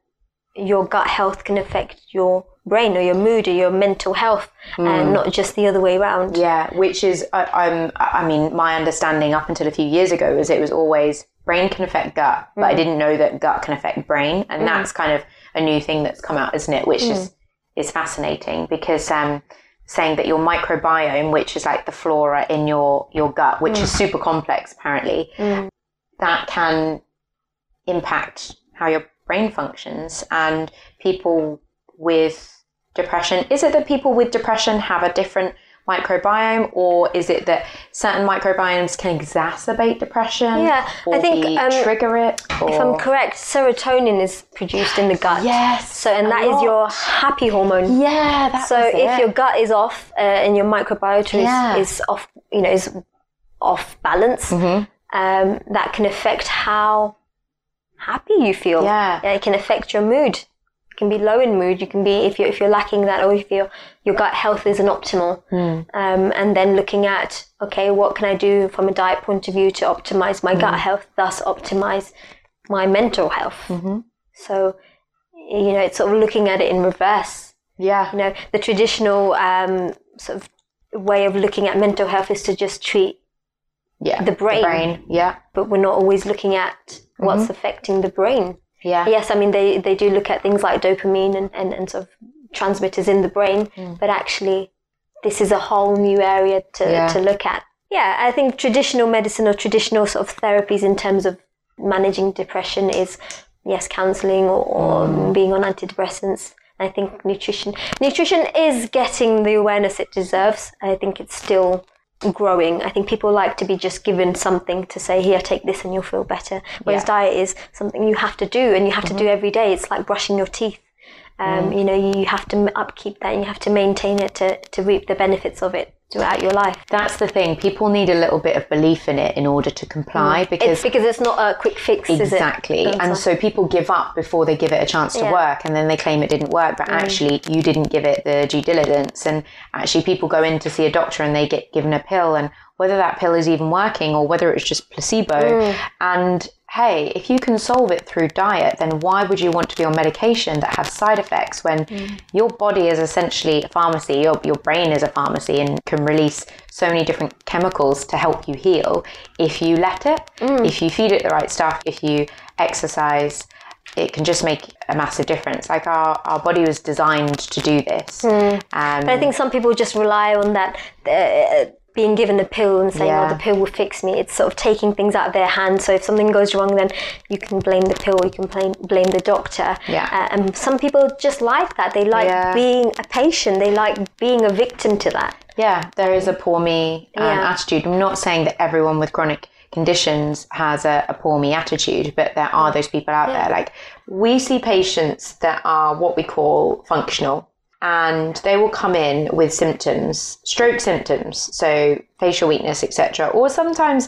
your gut health can affect your brain or your mood or your mental health, and not just the other way around. Which is, I mean, my understanding up until a few years ago was it was always brain can affect gut, but I didn't know that gut can affect brain. And that's kind of a new thing that's come out, isn't it? Which is fascinating, because saying that your microbiome, which is like the flora in your gut, which is super complex apparently, that can impact how your brain functions. And people with depression, is it that people with depression have a different microbiome, or is it that certain microbiomes can exacerbate depression? Or I think trigger it. Or... If I'm correct, serotonin is produced in the gut. So, and that is your happy hormone. So if your gut is off and your microbiota is off, you know, is off balance, that can affect how happy you feel. It can affect your mood. You can be low in mood. You can be, if you're lacking that, or if your gut health isn't optimal. And then looking at, okay, what can I do from a diet point of view to optimize my gut health, thus optimize my mental health. So, you know, it's sort of looking at it in reverse. You know, the traditional sort of way of looking at mental health is to just treat the brain. But we're not always looking at what's affecting the brain. Yes, I mean, they do look at things like dopamine and sort of transmitters in the brain, but actually this is a whole new area to look at. I think traditional medicine or traditional sort of therapies in terms of managing depression is, counselling or being on antidepressants. I think nutrition is getting the awareness it deserves. I think it's still... growing. I think people like to be just given something to say, here, take this and you'll feel better. Whereas diet is something you have to do, and you have to do every day. It's like brushing your teeth. You know, you have to upkeep that, and you have to maintain it to reap the benefits of it throughout your life. That's the thing. People need a little bit of belief in it in order to comply, because it's not a quick fix, exactly. Is it? And so people give up before they give it a chance to work, and then they claim it didn't work, but actually you didn't give it the due diligence. And actually people go in to see a doctor and they get given a pill, and whether that pill is even working or whether it's just placebo. And hey, if you can solve it through diet, then why would you want to be on medication that have side effects when your body is essentially a pharmacy, your brain is a pharmacy and can release so many different chemicals to help you heal if you let it, if you feed it the right stuff, if you exercise. It can just make a massive difference. Like our body was designed to do this. But I think some people just rely on that being given a pill and saying, oh, the pill will fix me. It's sort of taking things out of their hands. So if something goes wrong, then you can blame the pill, you can blame the doctor. And some people just like that. They like being a patient. They like being a victim to that. There is a poor me attitude. I'm not saying that everyone with chronic conditions has a poor me attitude, but there are those people out there. Like, we see patients that are what we call functional, and they will come in with symptoms, stroke symptoms, so facial weakness, etc., or sometimes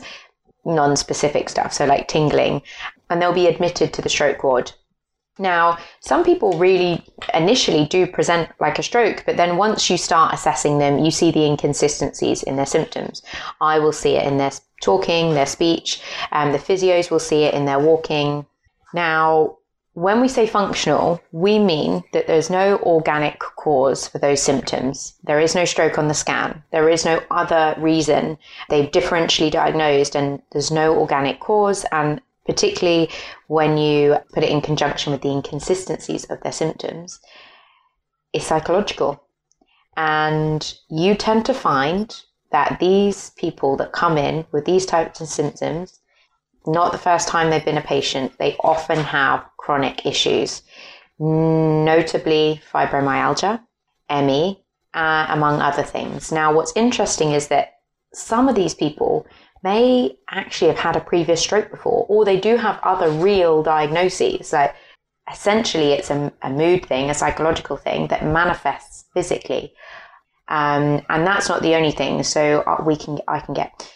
non-specific stuff, so like tingling, and they'll be admitted to the stroke ward. Now, some people really initially do present like a stroke, but then once you start assessing them, you see the inconsistencies in their symptoms. I will see it in their talking, their speech, and the physios will see it in their walking. Now, when we say functional, we mean that there's no organic cause for those symptoms. There is no stroke on the scan. There is no other reason. They've differentially diagnosed and there's no organic cause, and particularly when you put it in conjunction with the inconsistencies of their symptoms, it's psychological. And you tend to find that these people that come in with these types of symptoms, not the first time they've been a patient, they often have chronic issues, notably fibromyalgia, ME, among other things. Now, what's interesting is that some of these people may actually have had a previous stroke before, or they do have other real diagnoses. Like, essentially, it's a mood thing, a psychological thing that manifests physically. And that's not the only thing. So I can get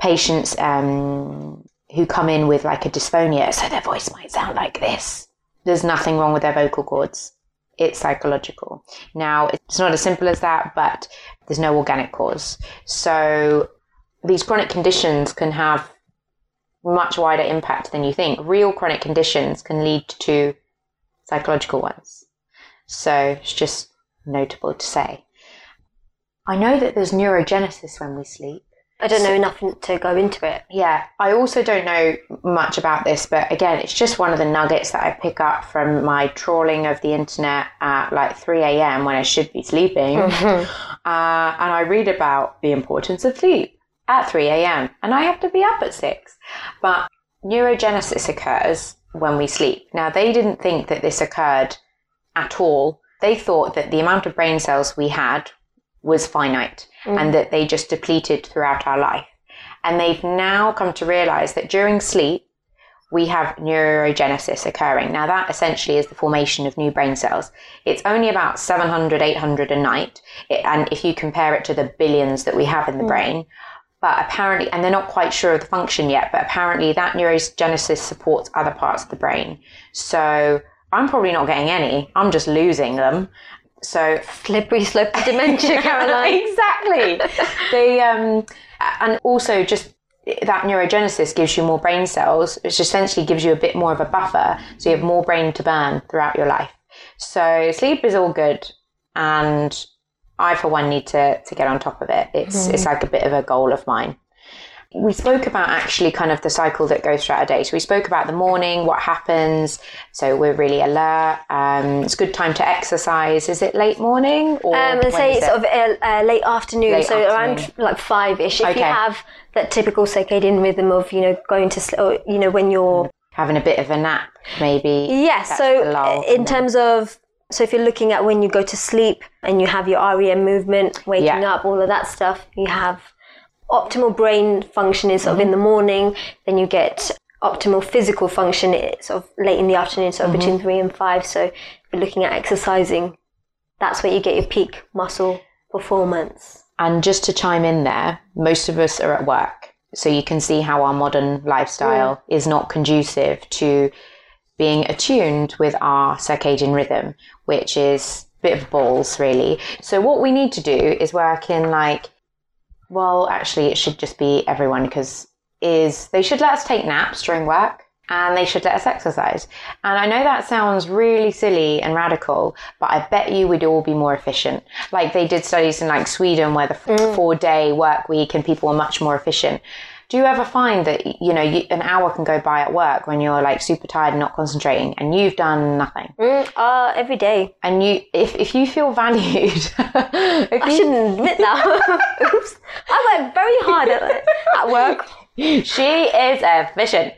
patients who come in with like a dysphonia, so their voice might sound like this. There's nothing wrong with their vocal cords. It's psychological. Now, it's not as simple as that, but there's no organic cause. So these chronic conditions can have much wider impact than you think. Real chronic conditions can lead to psychological ones. So it's just notable to say. I know that there's neurogenesis when we sleep. I don't know enough to go into it. Yeah, I also don't know much about this, but again, it's just one of the nuggets that I pick up from my trawling of the internet at like 3 a.m. when I should be sleeping. And I read about the importance of sleep at 3 a.m. and I have to be up at 6. But neurogenesis occurs when we sleep. Now, they didn't think that this occurred at all. They thought that the amount of brain cells we had was finite and that they just depleted throughout our life. And they've now come to realize that during sleep, we have neurogenesis occurring. Now, that essentially is the formation of new brain cells. It's only about 700, 800 a night. And if you compare it to the billions that we have in the brain, but apparently, and they're not quite sure of the function yet, but apparently that neurogenesis supports other parts of the brain. So I'm probably not getting any, I'm just losing them. So slippery slope to dementia, Caroline. Exactly. They and also just that neurogenesis gives you more brain cells, which essentially gives you a bit more of a buffer, so you have more brain to burn throughout your life. So sleep is all good, and I for one need to get on top of it. It's like a bit of a goal of mine. We spoke about actually kind of the cycle that goes throughout a day. So we spoke about the morning, what happens. So we're really alert. It's a good time to exercise. Is it late morning? Or I'd say it's sort of late afternoon. Around like 5-ish. If you have that typical circadian rhythm of, you know, going to sleep, or, you know, when you're having a bit of a nap, maybe. Yeah. So in terms of, so if you're looking at when you go to sleep and you have your REM movement, waking up, all of that stuff, you have optimal brain function is sort of in the morning, then you get optimal physical function sort of late in the afternoon, sort of between 3 and 5. So if you're looking at exercising, that's where you get your peak muscle performance. And just to chime in there, most of us are at work. So you can see how our modern lifestyle is not conducive to being attuned with our circadian rhythm, which is a bit of balls, really. So what we need to do is work in like, well, actually, it should just be everyone, because they should let us take naps during work and they should let us exercise. And I know that sounds really silly and radical, but I bet you we'd all be more efficient. Like they did studies in like Sweden where the 4-day work week and people were much more efficient. Do you ever find that, you know, an hour can go by at work when you're like super tired and not concentrating and you've done nothing? Every day. And you, if you feel valued. I shouldn't admit that. Oops. I work very hard at work. She is efficient.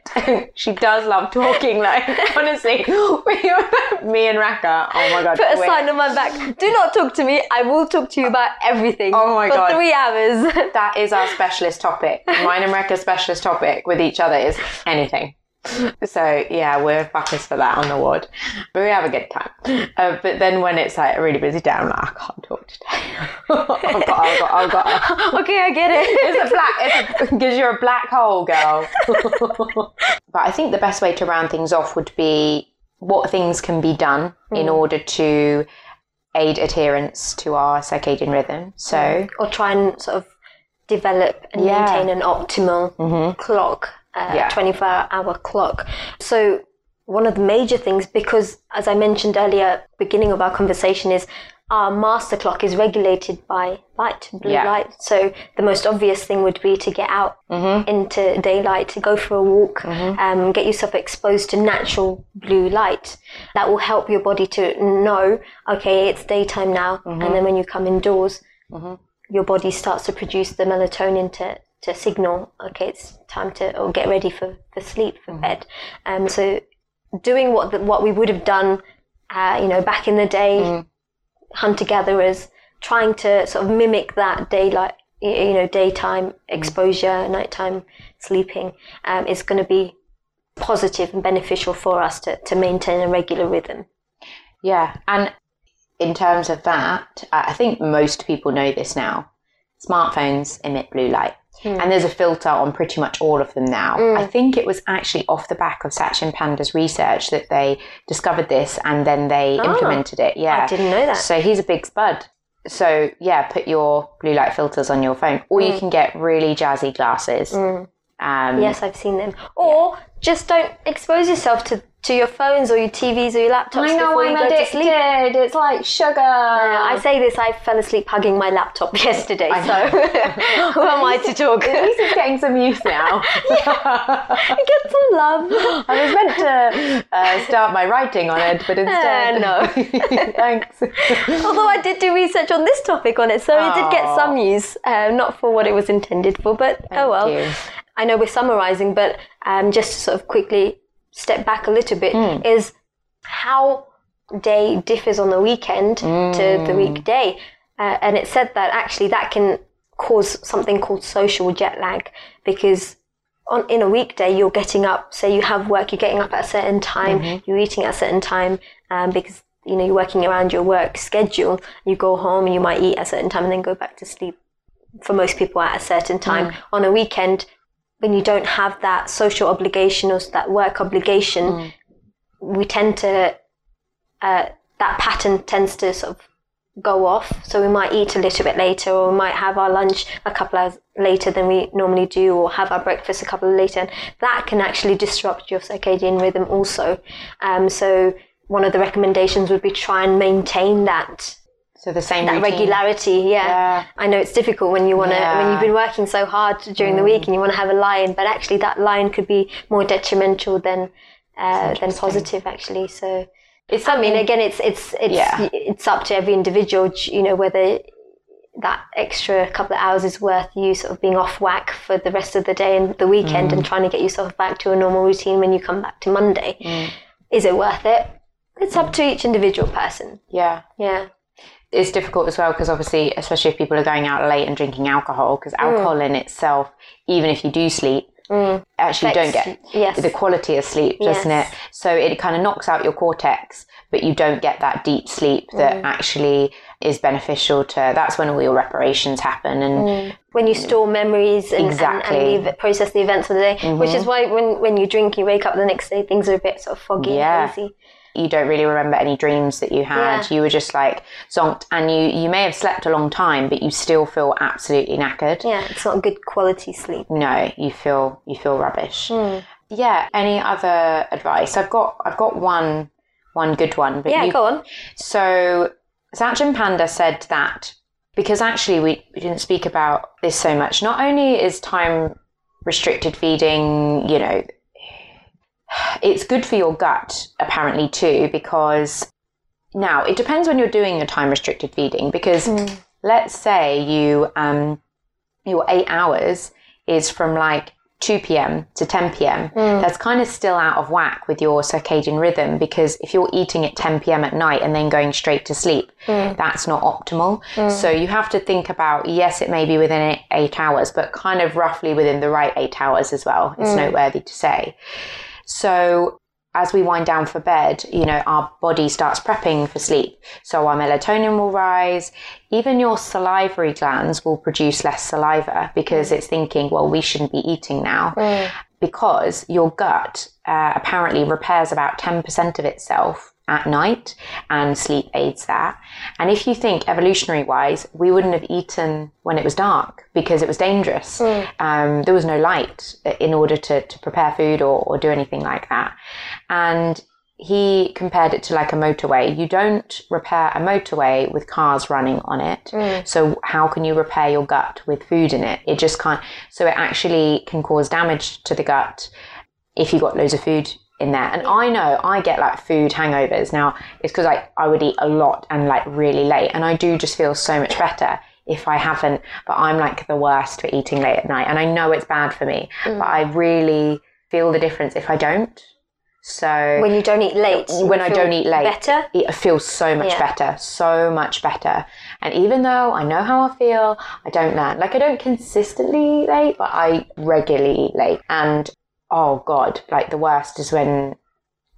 She does love talking. Like, honestly, me and Rekha, oh my God. Put a sign on my back. Do not talk to me. I will talk to you about everything. Oh my God. For 3 hours. That is our specialist topic. Mine and Rekha's specialist topic with each other is anything. So yeah, we're fuckers for that on the ward, but we have a good time. But then when it's like a really busy day, I'm like, I can't talk today. I've got. Okay, I get it. It gives you a black hole, girl. But I think the best way to round things off would be what things can be done in order to aid adherence to our circadian rhythm. So, or try and sort of develop and maintain an optimal clock. 24-hour clock. So one of the major things, because as I mentioned earlier, beginning of our conversation, is our master clock is regulated by light, blue light. So the most obvious thing would be to get out into daylight, to go for a walk, get yourself exposed to natural blue light. That will help your body to know, okay, it's daytime now. And then when you come indoors, your body starts to produce the melatonin to signal, okay, it's time to or get ready for sleep, for bed. So doing what we would have done, you know, back in the day, hunter-gatherers, trying to sort of mimic that daylight, you know, daytime exposure, nighttime sleeping, is going to be positive and beneficial for us to maintain a regular rhythm. Yeah, and in terms of that, I think most people know this now. Smartphones emit blue light. And there's a filter on pretty much all of them now. I think it was actually off the back of Sachin Panda's research that they discovered this, and then they implemented it. Yeah, I didn't know that. So he's a big spud. So yeah, put your blue light filters on your phone, or you can get really jazzy glasses. Yes, I've seen them. Or just don't expose yourself to your phones or your TVs or your laptops. I know, I'm addicted. It's like sugar. Yeah, I say this, I fell asleep hugging my laptop yesterday, so who am I to talk? At least it's getting some use now. It gets some love. I was meant to start my writing on it, but instead... no. Thanks. Although I did do research on this topic on it, so it did get some use, not for what it was intended for, but Thank you. I know we're summarising, but just to sort of quickly step back a little bit, is how day differs on the weekend to the weekday. And it said that actually that can cause something called social jet lag, because in a weekday you're getting up, say you have work, you're getting up at a certain time, you're eating at a certain time, because you know you're working around your work schedule. You go home and you might eat at a certain time and then go back to sleep, for most people at a certain time. On a weekend, when you don't have that social obligation or that work obligation, we tend to, that pattern tends to sort of go off. So we might eat a little bit later, or we might have our lunch a couple hours later than we normally do, or have our breakfast a couple hours later. And that can actually disrupt your circadian rhythm also. So one of the recommendations would be try and maintain that. So the same that routine. Regularity, yeah. I know it's difficult when you want to, when you've been working so hard during the week and you want to have a line, but actually that line could be more detrimental than positive, actually. So it's it's up to every individual, you know, whether that extra couple of hours is worth you sort of being off whack for the rest of the day and the weekend, and trying to get yourself back to a normal routine when you come back to Monday. Is it worth it? It's up to each individual person. Yeah. It's difficult as well because obviously, especially if people are going out late and drinking alcohol, because alcohol in itself, even if you do sleep, actually don't get the quality of sleep, doesn't it? So it kind of knocks out your cortex, but you don't get that deep sleep that actually is beneficial to, that's when all your reparations happen. And when you store memories and process the events of the day, which is why when you drink, you wake up the next day, things are a bit sort of foggy and hazy. You don't really remember any dreams that you had. You were just like zonked, and you may have slept a long time, but you still feel absolutely knackered. Yeah, it's not good quality sleep. No, you feel rubbish. Yeah. Any other advice? I've got one good one. But go on. So Sachin Panda said that, because actually we didn't speak about this so much. Not only is time restricted feeding, you know, it's good for your gut, apparently, too, because now it depends when you're doing your time-restricted feeding, because let's say you your 8 hours is from like 2 p.m. to 10 p.m. That's kind of still out of whack with your circadian rhythm, because if you're eating at 10 p.m. at night and then going straight to sleep, that's not optimal. So you have to think about, yes, it may be within 8 hours, but kind of roughly within the right 8 hours as well. It's noteworthy to say. So as we wind down for bed, you know, our body starts prepping for sleep. So our melatonin will rise. Even your salivary glands will produce less saliva, because it's thinking, well, we shouldn't be eating now. Because your gut apparently repairs about 10% of itself at night, and sleep aids that. And if you think evolutionary wise, we wouldn't have eaten when it was dark because it was dangerous. There was no light in order to prepare food or do anything like that. And he compared it to like a motorway. You don't repair a motorway with cars running on it. So how can you repair your gut with food in it? It just can't. So it actually can cause damage to the gut if you got loads of food in there. And I know I get like food hangovers now. It's because I would eat a lot and like really late, and I do just feel so much better if I haven't, but I'm like the worst for eating late at night, and I know it's bad for me, but I really feel the difference if I don't. So when you don't eat late, when I don't eat late, better? It feels so much better, so much better. And even though I know how I feel, I don't learn. Like I don't consistently eat late, but I regularly eat late. And oh God, like the worst is when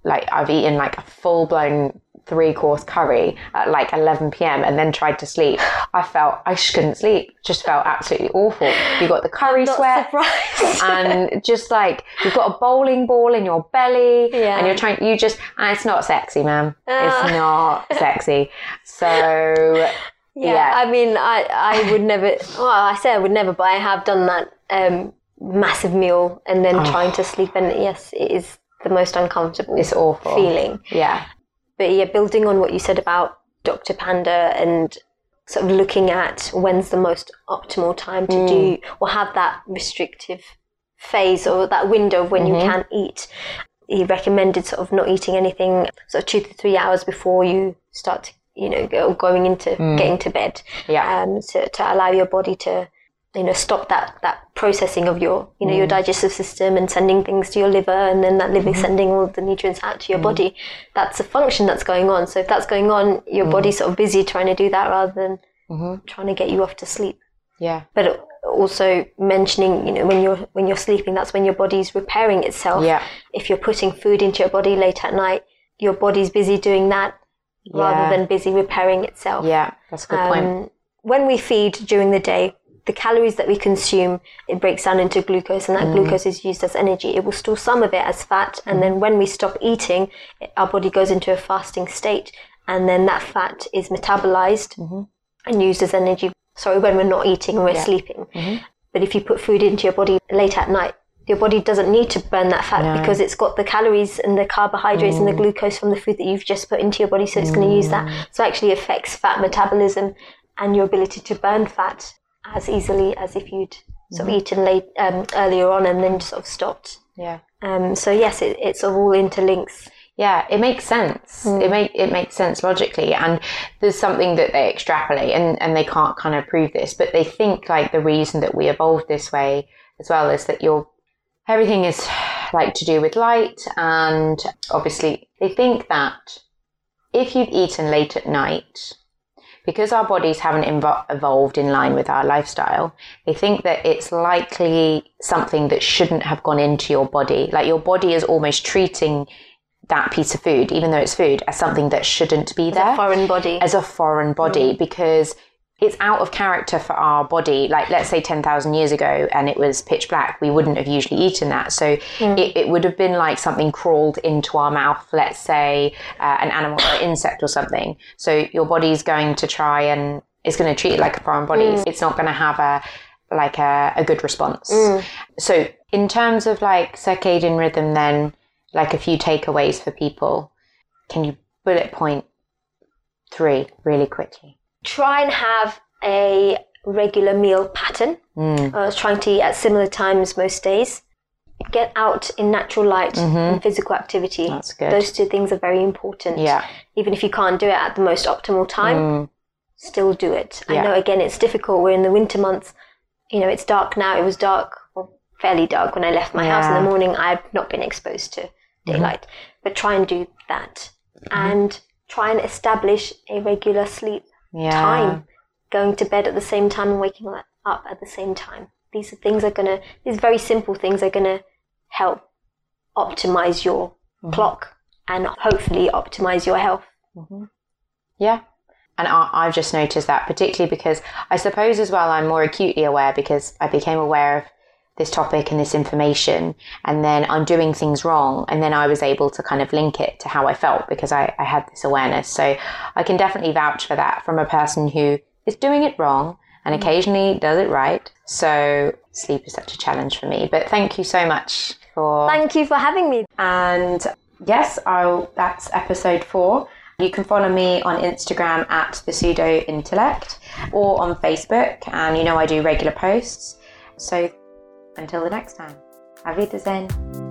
like I've eaten like a full blown 3-course curry at like 11 p.m. and then tried to sleep, I couldn't sleep. Just felt absolutely awful. You got the curry sweat, and just like you've got a bowling ball in your belly, and you're trying. You just, and it's not sexy, ma'am. It's not sexy. So. Yeah, I mean, I would never, well, I say I would never, but I have done that massive meal and then trying to sleep. And yes, it is the most uncomfortable it's awful. Feeling. Yeah. But yeah, building on what you said about Dr. Panda and sort of looking at when's the most optimal time to do or have that restrictive phase or that window of when you can eat. He recommended sort of not eating anything sort of 2 to 3 hours before you start to going into getting to bed, to allow your body to, stop that processing of your, your digestive system and sending things to your liver, and then that liver sending all the nutrients out to your body. That's a function that's going on. So if that's going on, your body's sort of busy trying to do that rather than trying to get you off to sleep. Yeah. But also mentioning, when you're sleeping, that's when your body's repairing itself. Yeah. If you're putting food into your body late at night, your body's busy doing that. Yeah. Rather than busy repairing itself. Yeah, that's a good point. When we feed during the day, the calories that we consume, it breaks down into glucose, and that glucose is used as energy. It will store some of it as fat, and then when we stop eating, our body goes into a fasting state, and then that fat is metabolized and used as energy. Sorry, when we're not eating and we're sleeping. But if you put food into your body late at night, your body doesn't need to burn that fat because it's got the calories and the carbohydrates and the glucose from the food that you've just put into your body, so it's going to use that. So it actually affects fat metabolism and your ability to burn fat as easily as if you'd sort of eaten late earlier on and then sort of stopped. Yeah. So yes, it sort of all interlinks. Yeah, it makes sense. It makes sense logically, and there's something that they extrapolate, and they can't kind of prove this, but they think like the reason that we evolved this way as well is that everything is like to do with light, and obviously they think that if you've eaten late at night, because our bodies haven't evolved in line with our lifestyle, they think that it's likely something that shouldn't have gone into your body. Like your body is almost treating that piece of food, even though it's food, as something that shouldn't be there. As a foreign body, because it's out of character for our body. Like let's say 10,000 years ago and it was pitch black, we wouldn't have usually eaten that. So it would have been like something crawled into our mouth, let's say an animal or an insect or something. So your body's going to try and it's going to treat it like a foreign body. It's not going to have a good response. So in terms of like circadian rhythm then, like a few takeaways for people, can you bullet point 3 really quickly? Try and have a regular meal pattern. I was trying to eat at similar times most days. Get out in natural light and physical activity. That's good. Those 2 things are very important. Yeah. Even if you can't do it at the most optimal time, still do it. Yeah. I know, again, it's difficult. We're in the winter months. It's dark now. It was dark, or fairly dark, when I left my house in the morning. I've not been exposed to daylight. But try and do that. And try and establish a regular sleep time, going to bed at the same time and waking up at the same time. These very simple things are going to help optimize your clock and hopefully optimize your health. Yeah. And I've just noticed that, particularly because I suppose as well I'm more acutely aware because I became aware of this topic and this information, and then I'm doing things wrong, and then I was able to kind of link it to how I felt because I had this awareness. So I can definitely vouch for that from a person who is doing it wrong and occasionally does it right. So sleep is such a challenge for me, but thank you so much for... Thank you for having me. And yes, that's episode 4. You can follow me on Instagram at the Pseudo Intellect, or on Facebook, and I do regular posts. So until the next time, auf Wiedersehen.